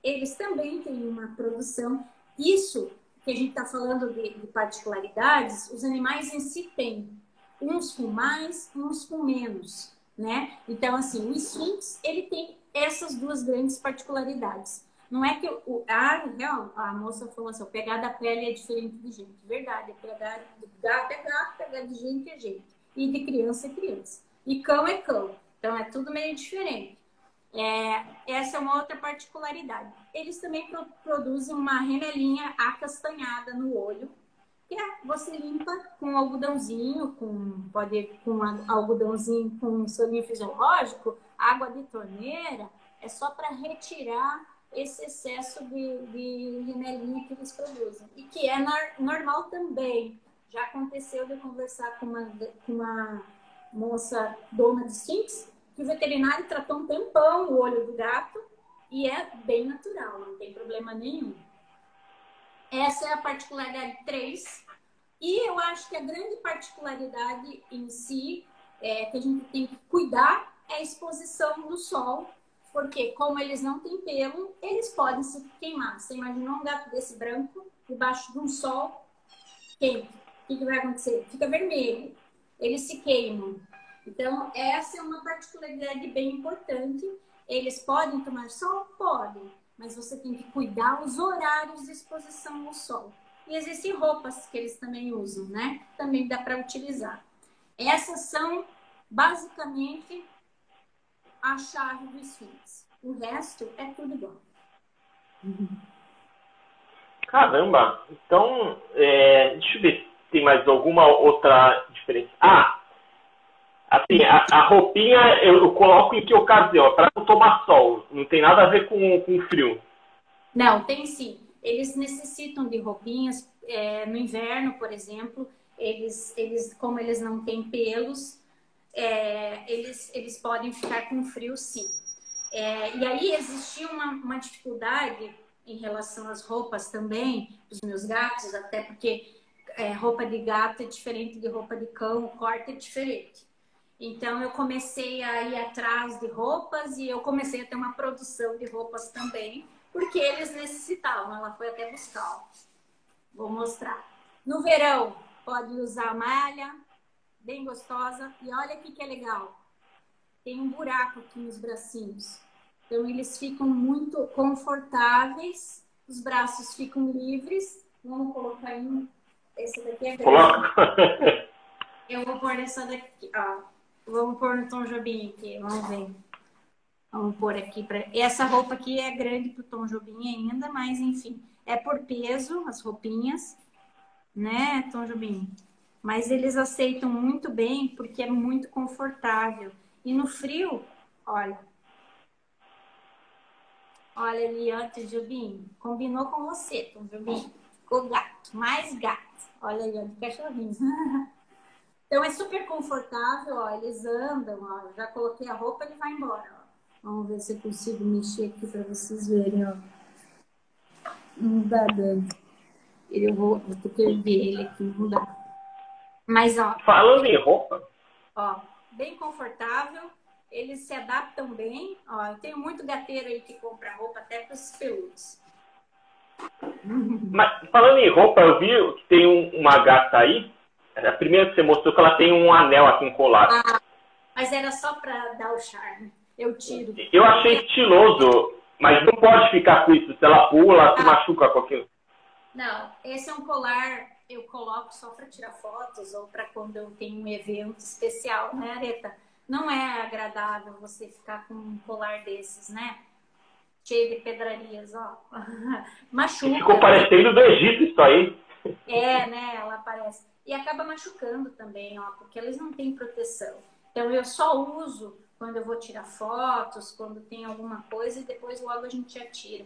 Eles também têm uma produção. Isso que a gente está falando de, de particularidades, os animais em si têm. Uns com mais, uns com menos, né? Então, assim, o esfinx, ele tem essas duas grandes particularidades. Não é que o... Ah, não, a moça falou assim, o pH da pele é diferente de gente. Verdade, é pH de gato é gato, pH de gente é gente. E de criança é criança. E cão é cão. Então, é tudo meio diferente. É, essa é uma outra particularidade. Eles também pro, produzem uma remelinha acastanhada no olho, que é, você limpa com algodãozinho, com, pode, com algodãozinho com solinho fisiológico, água de torneira, é só para retirar esse excesso de, de remelinha que eles produzem. E que é nor, normal também. Já aconteceu de eu conversar com uma, com uma moça dona de Sphynx, que o veterinário tratou um tempão o olho do gato e é bem natural, não tem problema nenhum. Essa é a particularidade três. E eu acho que a grande particularidade em si, é, que a gente tem que cuidar, é a exposição do sol, porque como eles não têm pelo, eles podem se queimar. Você imaginou um gato desse branco, debaixo de um sol quente? O que vai acontecer? Fica vermelho, eles se queimam. Então, essa é uma particularidade bem importante. Eles podem tomar sol? Podem. Mas você tem que cuidar os horários de exposição ao sol. E existem roupas que eles também usam, né? Também dá para utilizar. Essas são, basicamente, a chave do Sphynx. O resto é tudo igual. Caramba! Então, é, deixa eu ver se tem mais alguma outra diferença. Ah! Assim, a, a roupinha eu, eu coloco em que ocasião? Para não tomar sol. Não tem nada a ver com, com frio. Não, tem sim. Eles necessitam de roupinhas. É, no inverno, por exemplo, eles, eles, como eles não têm pelos, é, eles, eles podem ficar com frio sim. É, e aí existia uma, uma dificuldade em relação às roupas também, dos meus gatos, até porque é, roupa de gato é diferente de roupa de cão, o corte é diferente. Então eu comecei a ir atrás de roupas e eu comecei a ter uma produção de roupas também, porque eles necessitavam. Ela foi até buscar. Vou mostrar. No verão, pode usar a malha, bem gostosa. E olha aqui que é legal. Tem um buraco aqui nos bracinhos. Então, eles ficam muito confortáveis. Os braços ficam livres. Vamos colocar aí. Esse daqui é grande. Eu vou pôr essa daqui. Ó. Vamos pôr no Tom Jobim aqui. Vamos ver. Vamos pôr aqui. Pra... Essa roupa aqui é grande pro Tom Jobim ainda, mas enfim. É por peso, as roupinhas. Né, Tom Jobim? Mas eles aceitam muito bem, porque é muito confortável. E no frio, olha. Olha ali, ó, Tom Jobim. Combinou com você, Tom Jobim. Ficou gato, mais gato. Olha aí, ó, de cachorrinho. Então é super confortável, ó. Eles andam, ó. Já coloquei a roupa, ele vai embora, ó. Vamos ver se eu consigo mexer aqui para vocês verem, ó. Não dá dano. Eu vou, vou ter que perder ele aqui, não dá. Mas, ó... Falando em roupa... Ó, bem confortável. Eles se adaptam bem. Ó, eu tenho muito gateiro aí que compra roupa até para os peludos. Mas, falando em roupa, eu vi que tem um, uma gata aí. A primeira que você mostrou que ela tem um anel aqui encolado. Ah, mas era só para dar o charme. Eu tiro. Eu achei estiloso, mas não pode ficar com isso. Se ela pula, ela se machuca com aquilo. Não, esse é um colar eu coloco só para tirar fotos ou para quando eu tenho um evento especial, né, Aretha? Não é agradável você ficar com um colar desses, né? Cheio de pedrarias, ó. Machuca. Ficou parecendo do Egito isso aí. É, né? Ela parece. E acaba machucando também, ó, porque eles não têm proteção. Então eu só uso quando eu vou tirar fotos, quando tem alguma coisa, e depois logo a gente já tira.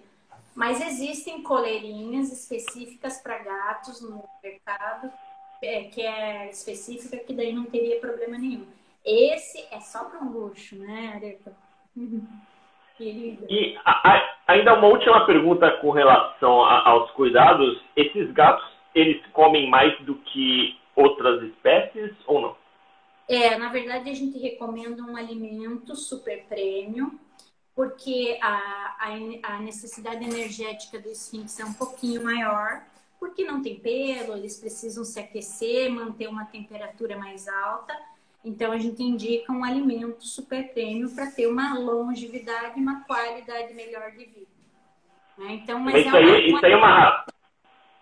Mas existem coleirinhas específicas para gatos no mercado, que é específica, que daí não teria problema nenhum. Esse é só para um luxo, né, Aretha? E a, a, ainda uma última pergunta com relação a, aos cuidados. Esses gatos, eles comem mais do que outras espécies ou não? É, na verdade, a gente recomenda um alimento super premium, porque a, a, a necessidade energética do Sphynx é um pouquinho maior, porque não tem pelo, eles precisam se aquecer, manter uma temperatura mais alta. Então, a gente indica um alimento super premium para ter uma longevidade e uma qualidade melhor de vida. Né? Então, mas isso é uma, aí, isso um, é uma...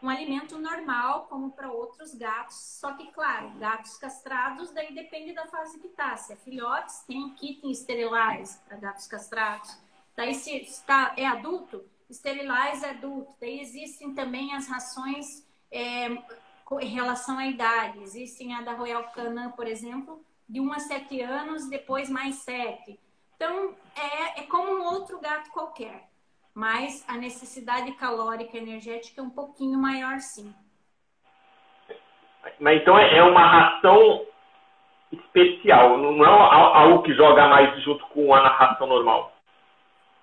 um alimento normal, como para outros gatos, só que, claro, gatos castrados, daí depende da fase que está. Se é filhotes, tem kitten esterilize para gatos castrados. Daí, se está, é adulto, esterilize é adulto. Daí existem também as rações é, em relação à idade. Existem a da Royal Canin, por exemplo, de um a sete anos, depois mais sete. Então, é, é como um outro gato qualquer. Mas a necessidade calórica e energética é um pouquinho maior, sim. Mas então é uma ração especial, não é algo que joga mais junto com a ração normal?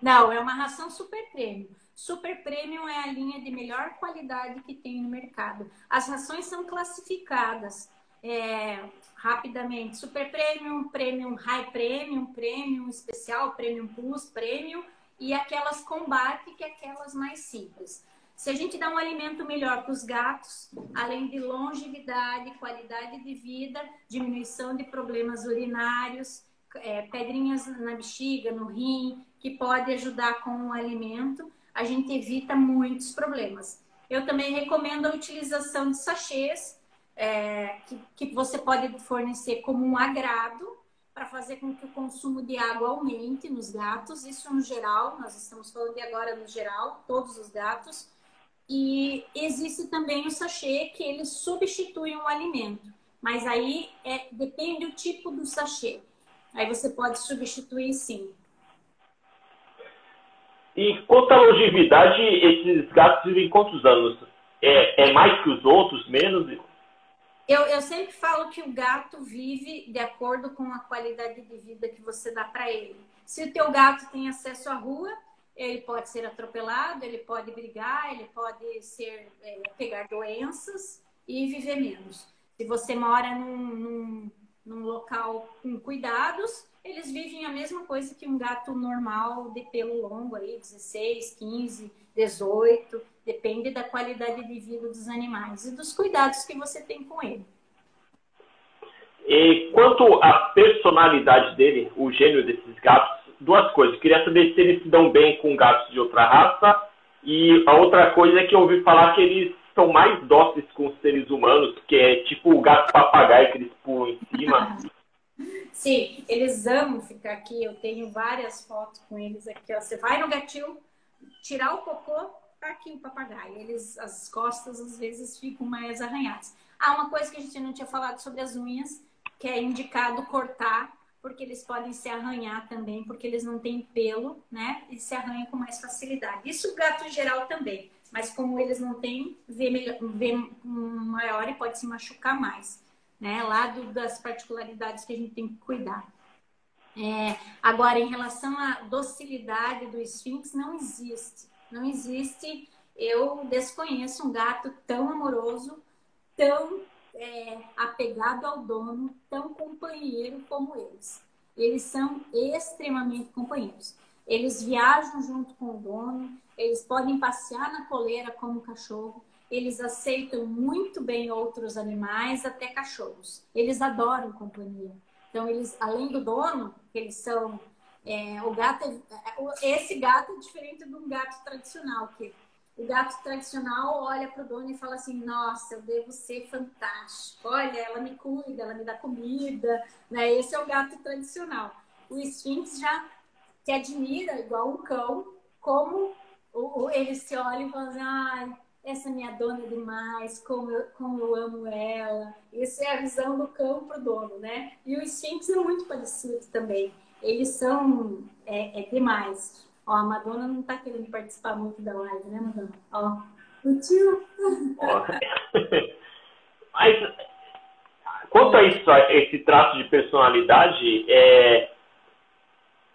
Não, é uma ração super premium. Super premium é a linha de melhor qualidade que tem no mercado. As rações são classificadas é, rapidamente. Super premium, premium, high premium, premium especial, premium plus, premium... E aquelas combate, que é aquelas mais simples. Se a gente dá um alimento melhor para os gatos, além de longevidade, qualidade de vida, diminuição de problemas urinários, é, pedrinhas na bexiga, no rim, que pode ajudar com o alimento, a gente evita muitos problemas. Eu também recomendo a utilização de sachês, é, que, que você pode fornecer como um agrado, para fazer com que o consumo de água aumente nos gatos. Isso no geral, nós estamos falando de agora no geral, todos os gatos. E existe também o sachê que ele substitui um alimento. Mas aí é, depende do tipo do sachê. Aí você pode substituir sim. E quanto à longevidade, esses gatos vivem quantos anos? É, é mais que os outros, menos? Eu, eu sempre falo que o gato vive de acordo com a qualidade de vida que você dá para ele. Se o teu gato tem acesso à rua, ele pode ser atropelado, ele pode brigar, ele pode ser, é, pegar doenças e viver menos. Se você mora num, num, num local com cuidados, eles vivem a mesma coisa que um gato normal de pelo longo, aí, dezesseis, quinze, dezoito. Depende da qualidade de vida dos animais e dos cuidados que você tem com ele. E quanto à personalidade dele, o gênio desses gatos, duas coisas. Queria saber se eles se dão bem com gatos de outra raça. E a outra coisa é que eu ouvi falar que eles são mais dóceis com os seres humanos, que é tipo o gato papagaio que eles pulam em cima. Sim, eles amam ficar aqui. Eu tenho várias fotos com eles aqui. Ó. Você vai no gatil, tirar o cocô, tá aqui o papagaio. Eles, as costas às vezes ficam mais arranhadas. Ah, uma coisa que a gente não tinha falado sobre as unhas, que é indicado cortar, porque eles podem se arranhar também, porque eles não têm pelo, né? E se arranham com mais facilidade. Isso o gato em geral também. Mas como eles não têm, vê, melhor, vê maior e pode se machucar mais. Né, lá do, das particularidades que a gente tem que cuidar. É, agora, em relação à docilidade do Sphynx, não existe. Não existe. Eu desconheço um gato tão amoroso, tão é, apegado ao dono, tão companheiro como eles. Eles são extremamente companheiros. Eles viajam junto com o dono, eles podem passear na coleira como um cachorro. Eles aceitam muito bem outros animais, até cachorros. Eles adoram companhia. Então, eles, além do dono, eles são... É, o gato é, esse gato é diferente de um gato tradicional. Que o gato tradicional olha para o dono e fala assim, nossa, eu devo ser fantástico. Olha, ela me cuida, ela me dá comida. Né? Esse é o gato tradicional. O Sphynx já te admira, igual um cão, como o, o, ele se olha e fala assim, ai... Essa minha dona é demais, como eu, como eu amo ela. Isso é a visão do cão para o dono, né? E os Sphynx são muito parecidos também. Eles são... É, é demais. Ó, a Madonna não tá querendo participar muito da live, né, Madonna? Ó, o tio... Mas, quanto a isso, a esse traço de personalidade, é...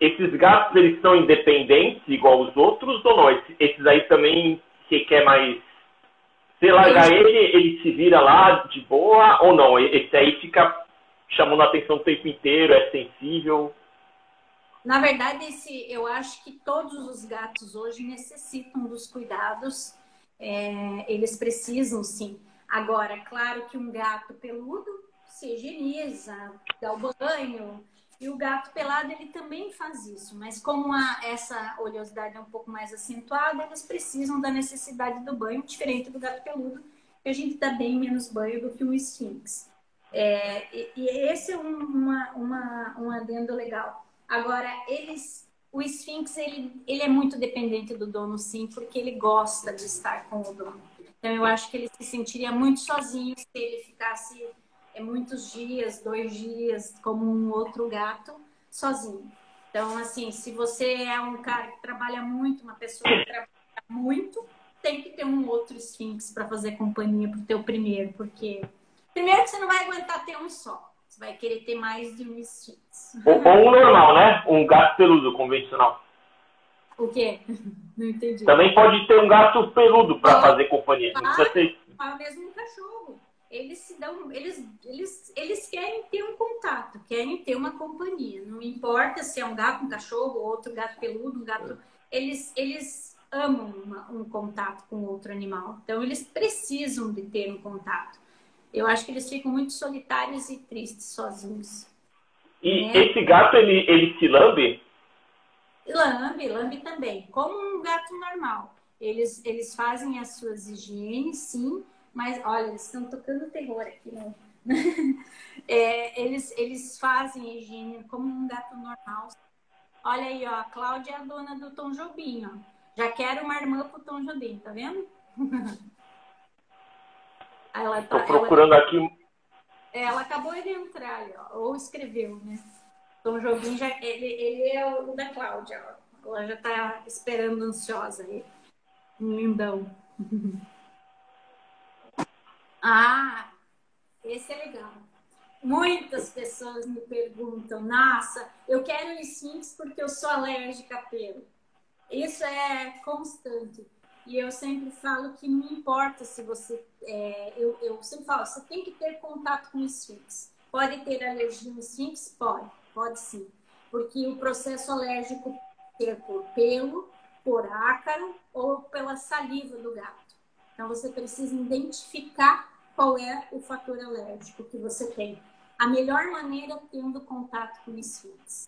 esses gatos, eles são independentes, igual os outros, ou não? Esses aí também, se quer mais... Se largar ele, ele se vira lá de boa ou não? Esse aí fica chamando a atenção o tempo inteiro, é sensível? Na verdade, esse, eu acho que todos os gatos hoje necessitam dos cuidados. É, eles precisam, sim. Agora, claro que um gato peludo se higieniza, dá o banho. E o gato pelado, ele também faz isso. Mas como a, essa oleosidade é um pouco mais acentuada, eles precisam da necessidade do banho, diferente do gato peludo, que a gente dá bem menos banho do que um Sphynx. É, e, e esse é um, uma, uma, um adendo legal. Agora, eles, o Sphynx, ele, ele é muito dependente do dono, sim, porque ele gosta de estar com o dono. Então, eu acho que ele se sentiria muito sozinho se ele ficasse... É muitos dias, dois dias, como um outro gato, sozinho. Então, assim, se você é um cara que trabalha muito, uma pessoa que trabalha muito, tem que ter um outro Sphynx para fazer companhia pro teu primeiro, porque... Primeiro que você não vai aguentar ter um só. Você vai querer ter mais de um Sphynx. Ou um normal, né? Um gato peludo convencional. O quê? Não entendi. Também pode ter um gato peludo para fazer companhia. Não precisa ter... Ao mesmo cachorro. Eles se dão, eles, eles, eles querem ter um contato, querem ter uma companhia. Não importa se é um gato, um cachorro, outro gato peludo, um gato. Eles, eles amam uma, um contato com outro animal. Então, eles precisam de ter um contato. Eu acho que eles ficam muito solitários e tristes, sozinhos. E né? Esse gato, ele, ele se lambe? Lambe, lambe também. Como um gato normal. Eles, eles fazem as suas higienes, sim. Mas, olha, eles estão tocando terror aqui, né? É, eles, eles fazem higiene como um gato normal. Olha aí, ó, a Cláudia é a dona do Tom Jobim, ó. Já quero uma irmã pro Tom Jobim, tá vendo? Ela tá, tô procurando ela, aqui. Ela acabou de entrar, ó, ou escreveu, né? Tom Jobim, já, ele, ele é o da Cláudia, ó. Ela já tá esperando, ansiosa aí. Lindão. Ah, esse é legal. Muitas pessoas me perguntam, nossa, eu quero Sphynx porque eu sou alérgica a pelo. Isso é constante. E eu sempre falo que não importa se você... É, eu, eu sempre falo, você tem que ter contato com Sphynx. Pode ter alergia no Sphynx? Pode, pode sim. Porque o processo alérgico pode ser por pelo, por ácaro ou pela saliva do gato. Então você precisa identificar qual é o fator alérgico que você tem. A melhor maneira é tendo contato com Sphynx,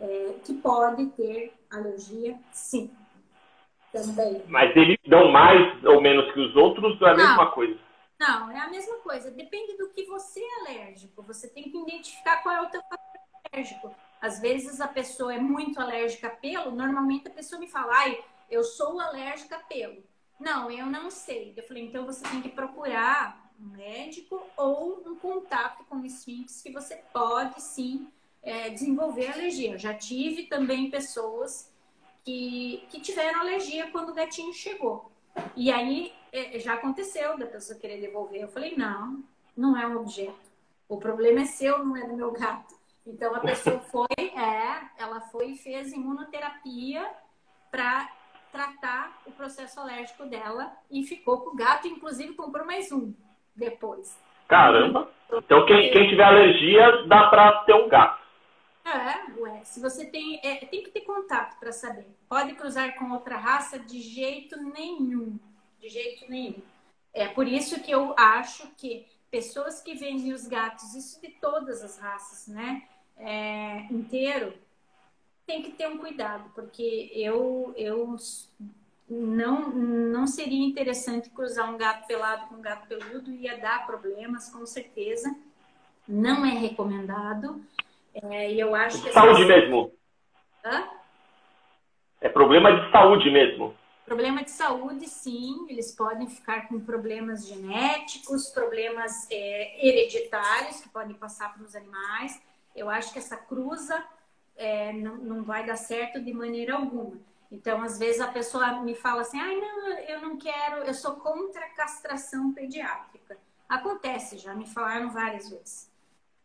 é, que pode ter alergia, sim. Também. Mas eles dão mais ou menos que os outros, ou é a não, mesma coisa? Não, é a mesma coisa. Depende do que você é alérgico. Você tem que identificar qual é o teu fator alérgico. Às vezes a pessoa é muito alérgica a pelo, normalmente a pessoa me fala, ai, eu sou alérgica a pelo. Não, eu não sei. Eu falei, então você tem que procurar um médico ou um contato com Sphynx que você pode sim é, desenvolver alergia. Eu já tive também pessoas que, que tiveram alergia quando o gatinho chegou. E aí é, já aconteceu da pessoa querer devolver. Eu falei, não, não é um objeto. O problema é seu, não é do meu gato. Então a pessoa foi, é, ela foi e fez imunoterapia para tratar o processo alérgico dela e ficou com o gato, inclusive comprou mais um. Depois. Caramba! Então quem, quem tiver alergia, dá pra ter um gato. É, ué, se você tem... É, tem que ter contato pra saber. Pode cruzar com outra raça de jeito nenhum. De jeito nenhum. É por isso que eu acho que pessoas que vendem os gatos, isso de todas as raças, né? É, inteiro, tem que ter um cuidado, porque eu... eu Não, não seria interessante cruzar um gato pelado com um gato peludo, ia dar problemas, com certeza. Não é recomendado. É, eu acho que saúde essa... mesmo. Hã? É problema de saúde mesmo. Problema de saúde, sim. Eles podem ficar com problemas genéticos, problemas é, hereditários que podem passar para os animais. Eu acho que essa cruza é, não, não vai dar certo de maneira alguma. Então, às vezes, a pessoa me fala assim, ai, não, eu não quero, eu sou contra a castração pediátrica. Acontece, já me falaram várias vezes.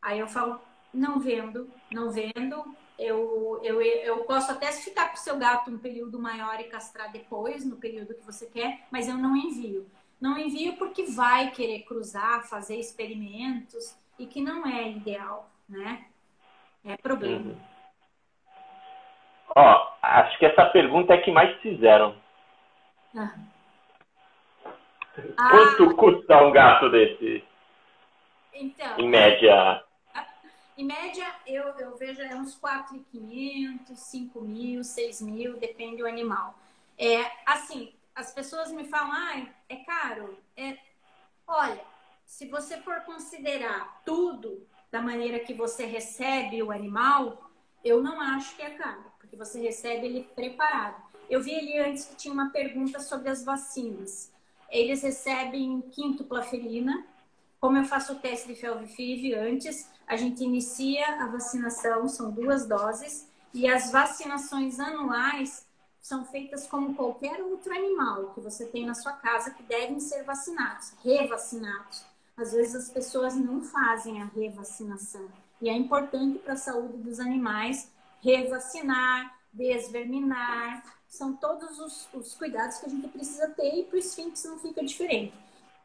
Aí eu falo, não vendo, não vendo, eu, eu, eu posso até ficar com o seu gato um período maior e castrar depois, no período que você quer, mas eu não envio. Não envio porque vai querer cruzar, fazer experimentos, e que não é ideal, né? É problema. Uhum. Ó, acho que essa pergunta é que mais fizeram. Ah. Quanto ah. custa um gato desse? Então, em média. Em média, eu, eu vejo é uns quatro mil e quinhentos, cinco mil, seis mil, depende do animal. É, assim, as pessoas me falam, ai, ah, é caro. É... Olha, se você for considerar tudo da maneira que você recebe o animal, eu não acho que é caro. Que você recebe ele preparado. Eu vi ali antes que tinha uma pergunta sobre as vacinas. Eles recebem quíntupla ferina. Como eu faço o teste de FeLV e F I V antes, a gente inicia a vacinação, são duas doses, e as vacinações anuais são feitas como qualquer outro animal que você tem na sua casa, que devem ser vacinados, revacinados. Às vezes as pessoas não fazem a revacinação, e é importante para a saúde dos animais revacinar, desverminar, são todos os, os cuidados que a gente precisa ter, e para o Sphynx não fica diferente.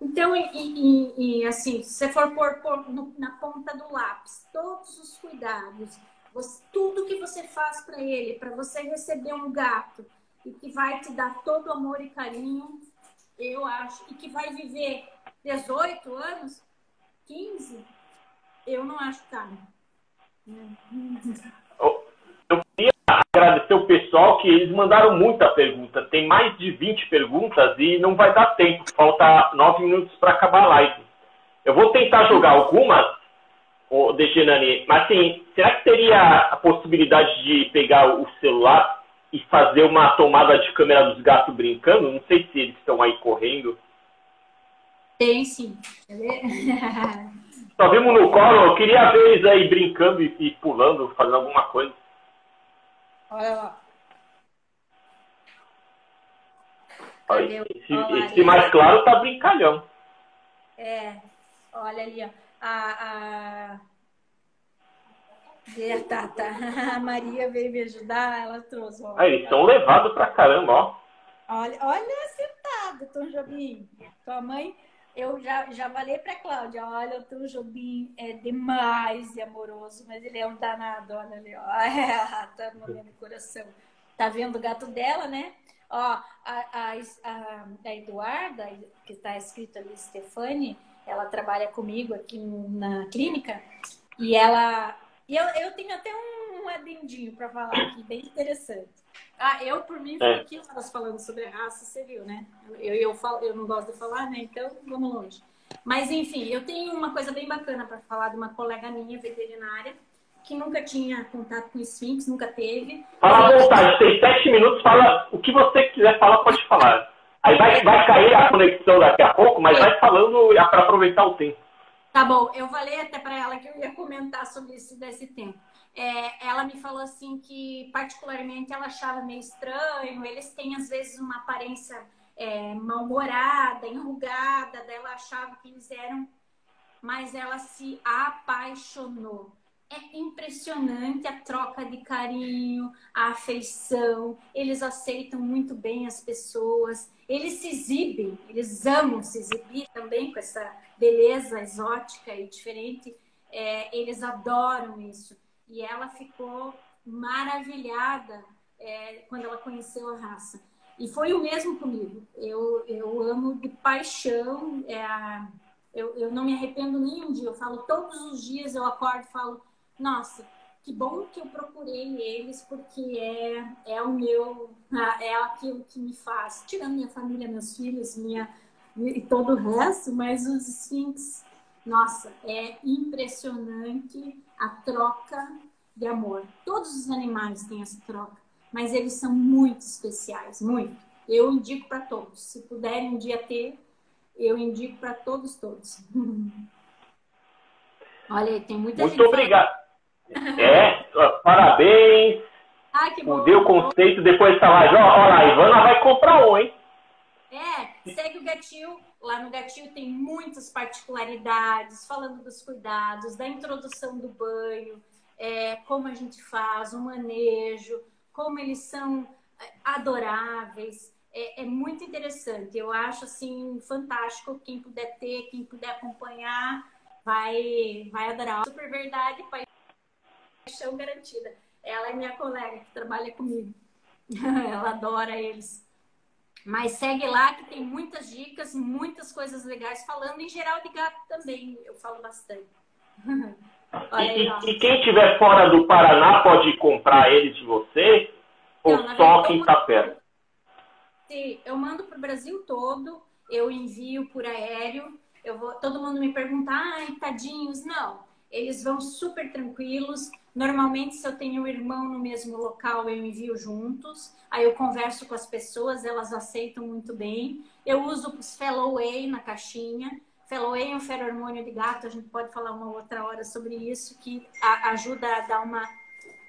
Então, e, e, e, assim, se você for pôr, pôr no, na ponta do lápis, todos os cuidados, você, tudo que você faz para ele, para você receber um gato, e que vai te dar todo amor e carinho, eu acho, e que vai viver dezoito anos, quinze, eu não acho caro. Eu queria agradecer o pessoal, que eles mandaram muita pergunta. Tem mais de vinte perguntas e não vai dar tempo. Falta nove minutos para acabar a live. Eu vou tentar jogar algumas, oh, Degenani, mas assim, será que teria a possibilidade de pegar o celular e fazer uma tomada de câmera dos gatos brincando? Não sei se eles estão aí correndo. Tem sim. Só vimos no colo, eu queria ver eles aí brincando e, e pulando, fazendo alguma coisa. Olha lá. Olha, esse, Olha esse mais claro tá brincalhão. É. Olha ali, ó. A, a... Tá, tá. A Maria veio me ajudar, ela trouxe. Ó. Aí, eles estão levados pra caramba, ó. Olha, olha sentado, Tom Jobim. Tua mãe, eu já, já falei pra Cláudia, olha, o Tom Jobim é demais e amoroso, mas ele é um danado, olha ali, ó. É, tá morrendo o coração. Tá vendo o gato dela, né? Ó, a, a, a, a Eduarda, que tá escrito ali, Stefani, ela trabalha comigo aqui na clínica e ela... E eu, eu tenho até um, um adendinho para falar aqui, bem interessante. Ah, eu, por mim, fico aqui horas falando sobre raça, você viu, né? Eu, eu, falo, eu não gosto de falar, né? Então, vamos longe. Mas, enfim, eu tenho uma coisa bem bacana para falar de uma colega minha, veterinária, que nunca tinha contato com esfinx, nunca teve. Fala à vontade, tem sete minutos, fala o que você quiser falar, pode falar. Aí vai, vai cair a conexão daqui a pouco, mas vai falando para aproveitar o tempo. Tá bom, eu falei até para ela que eu ia comentar sobre isso desse tempo. É, ela me falou assim que, particularmente, ela achava meio estranho. Eles têm, às vezes, uma aparência é, mal-humorada, enrugada. Daí ela achava que eles eram... Mas ela se apaixonou. É impressionante a troca de carinho, a afeição. Eles aceitam muito bem as pessoas. Eles se exibem, eles amam se exibir também com essa... beleza exótica e diferente, é, eles adoram isso. E ela ficou maravilhada é, quando ela conheceu a raça. E foi o mesmo comigo. Eu, eu amo de paixão, é, eu, eu não me arrependo nem um dia. Eu falo todos os dias, eu acordo e falo, nossa, que bom que eu procurei eles, porque é, é o meu, é aquilo que me faz. Tirando minha família, meus filhos, minha... e todo o resto, mas os esfinx, nossa, é impressionante a troca de amor. Todos os animais têm essa troca, mas eles são muito especiais, muito. Eu indico para todos. Se puderem um dia ter, eu indico para todos, todos. Olha aí, tem muita muito gente... Muito obrigado. É, parabéns. Ah, que bom. Mudeu o conceito depois dessa live. Olha, a Ivana vai comprar um, hein? É, segue o Gatil. Lá no Gatil tem muitas particularidades, falando dos cuidados, da introdução do banho, é, como a gente faz, o manejo, como eles são adoráveis. É, é muito interessante. Eu acho, assim, fantástico. Quem puder ter, quem puder acompanhar, vai, vai adorar. Super verdade, paixão garantida. Ela é minha colega que trabalha comigo. Ela adora eles. Mas segue lá que tem muitas dicas, muitas coisas legais, falando em geral de gato também, eu falo bastante. Olha aí, e, e quem estiver fora do Paraná pode comprar eles de você? Ou não, só quem está perto? Sim, eu mando para o Brasil todo, eu envio por aéreo, eu vou, todo mundo me pergunta, ai, tadinhos, não. Eles vão super tranquilos. Normalmente, se eu tenho um irmão no mesmo local, eu envio juntos. Aí eu converso com as pessoas, elas aceitam muito bem. Eu uso os Feliway na caixinha. Feliway é um ferormônio de gato, a gente pode falar uma outra hora sobre isso, que a, ajuda a dar uma,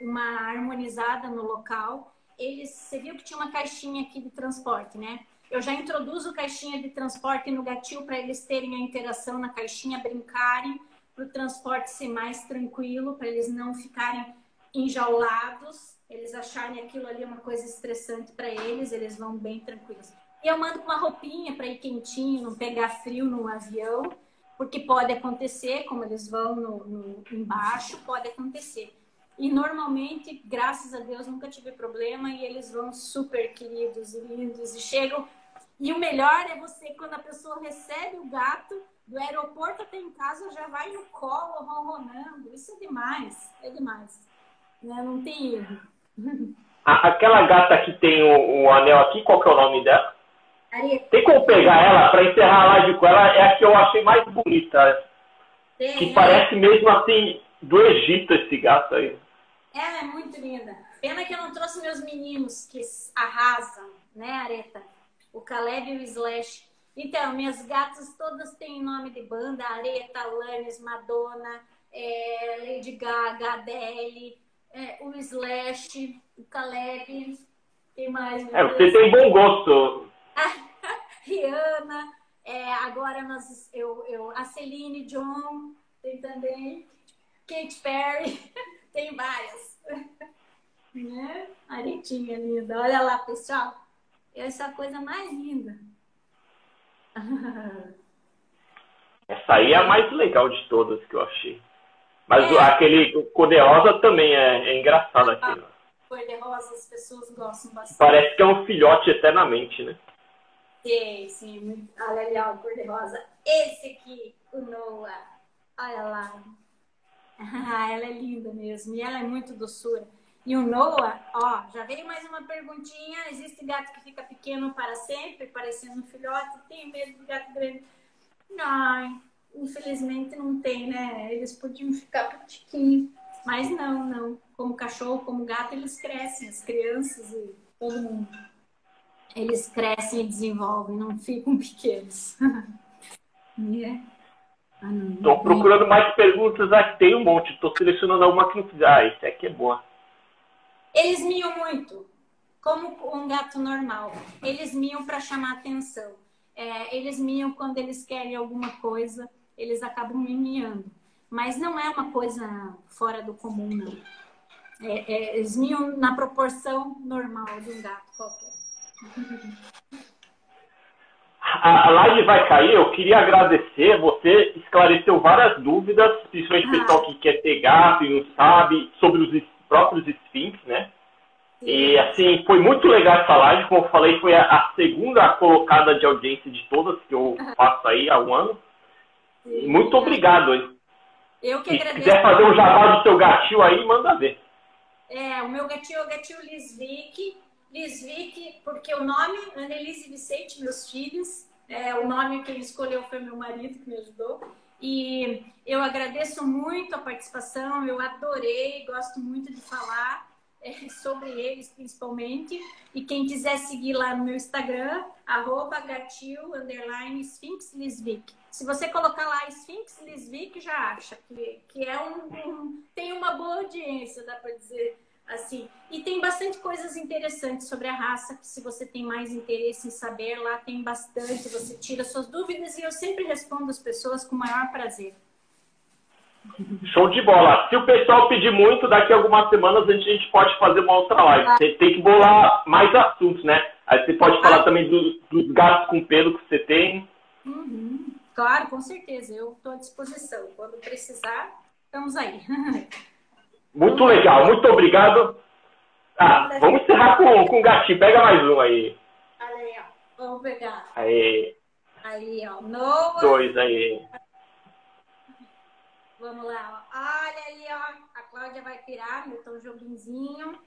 uma harmonizada no local. Eles, você viu que tinha uma caixinha aqui de transporte, né? Eu já introduzo caixinha de transporte no gatil para eles terem a interação na caixinha, brincarem, para o transporte ser mais tranquilo, para eles não ficarem enjaulados, eles acharem aquilo ali uma coisa estressante para eles, eles vão bem tranquilos. E eu mando com uma roupinha para ir quentinho, não pegar frio no avião, porque pode acontecer, como eles vão no, no, embaixo, pode acontecer. E normalmente, graças a Deus, nunca tive problema e eles vão super queridos e lindos e chegam. E o melhor é você, quando a pessoa recebe o gato do aeroporto até em casa, já vai no colo ronronando. Isso é demais, é demais. Não tem erro. Aquela gata que tem o, o anel aqui, qual que é o nome dela? Aretha. Tem como pegar ela para encerrar a live com ela? É a que eu achei mais bonita. Tem, que é. Parece mesmo assim do Egito esse gato aí. Ela é muito linda. Pena que eu não trouxe meus meninos que arrasam, né, Aretha? O Caleb e o Slash. Então, minhas gatas todas têm nome de banda. Aretha, Alanis, Madonna, é, Lady Gaga, Adele, é, o Slash, o Caleb. Tem mais. É, você tem bom gosto. Rihanna. É, agora nós, eu, eu, a Celine Dion. Tem também. Katy Perry. Tem várias. Né? Aretinha linda. Olha lá, pessoal. Essa é a coisa mais linda. Essa aí é a mais legal de todas que eu achei. Mas é. Aquele cor-de-rosa também é, é engraçado aqui. Cor-de-rosa as pessoas gostam bastante. Parece que é um filhote eternamente, né? Sim, sim. Olha lá, o cor-de-rosa. Esse aqui, o Noah. Olha lá. Ah, ela é linda mesmo. E ela é muito doçura. E o Noah, ó, já veio mais uma perguntinha. Existe gato que fica pequeno para sempre, parecendo um filhote? Tem medo do gato grande? Não, infelizmente não tem, né? Eles podiam ficar pequenininho, mas não, não. Como cachorro, como gato, eles crescem, as crianças e todo mundo. Eles crescem e desenvolvem, não ficam pequenos. Yeah. Ah, não, tô não procurando mais perguntas aqui, tem um monte. Tô selecionando alguma que não fizer. Ah, esse aqui é boa. Eles miam muito, como um gato normal. Eles miam para chamar atenção. É, eles miam quando eles querem alguma coisa, eles acabam miando. Mas não é uma coisa fora do comum, não. É, é, eles miam na proporção normal de um gato qualquer. A live vai cair, eu queria agradecer. Você esclareceu várias dúvidas, principalmente o ah. pessoal que quer ter gato e não sabe, sobre os próprios Sphynx, né? Sim. E assim, foi muito legal essa live, como eu falei, foi a, a segunda colocada de audiência de todas que eu faço aí há um ano. Sim. Muito obrigado. Eu que agradeço. Se quiser fazer um jabá do seu gatil aí, manda ver. É, o meu gatil é o Gatil Lisbiec, Lisbiec, porque o nome, Anelise Vicente, meus filhos, é, o nome que ele escolheu foi meu marido, que me ajudou. E eu agradeço muito a participação, eu adorei, gosto muito de falar é, sobre eles, principalmente. E quem quiser seguir lá no meu Instagram, arroba gatil, underline, Sphynx Lisbiec. Se você colocar lá Sphynx Lisbiec, já acha, que, que é um, um, tem uma boa audiência, dá para dizer assim. E tem bastante coisas interessantes sobre a raça, que se você tem mais interesse em saber, lá tem bastante, você tira suas dúvidas e eu sempre respondo as pessoas com o maior prazer. Show de bola. Se o pessoal pedir muito, daqui a algumas semanas a gente, a gente pode fazer uma outra live. Você tem que bolar mais assuntos, né? Aí você pode falar também dos do gatos com pelo que você tem. Uhum. Claro, com certeza. Eu estou à disposição. Quando precisar, estamos aí. Muito legal, muito obrigado. Ah, vamos encerrar com, com o gatinho. Pega mais um aí. Aí, ó. Vamos pegar. Aí. Aí, ó. Novo. Dois aí. Vamos lá, ó. Olha aí, ó. A Cláudia vai tirar meu Tom Jobimzinho.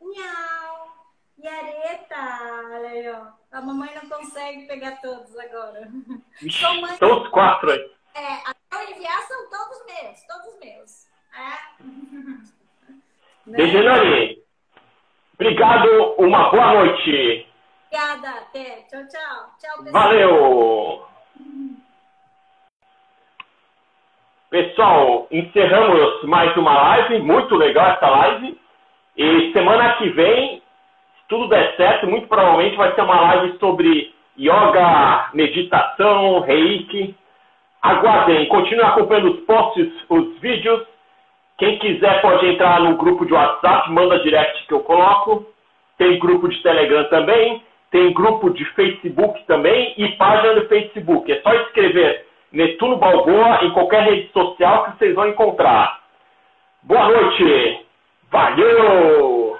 Miau. E a Aretha. Olha aí, ó. A mamãe não consegue pegar todos agora. Mãe... São os quatro aí. É, até eu enviar são todos meus. Todos meus. É. Dejanari, obrigado, uma boa noite. Obrigada, até. Tchau, tchau. Tchau, pessoal. Valeu. Pessoal, encerramos mais uma live. Muito legal essa live. E semana que vem, se tudo der certo, muito provavelmente vai ter uma live sobre yoga, meditação, reiki. Aguardem, continuem acompanhando os posts, os vídeos. Quem quiser pode entrar no grupo de WhatsApp, manda direct que eu coloco. Tem grupo de Telegram também, tem grupo de Facebook também e página no Facebook. É só escrever Netuno Balboa em qualquer rede social que vocês vão encontrar. Boa noite! Valeu!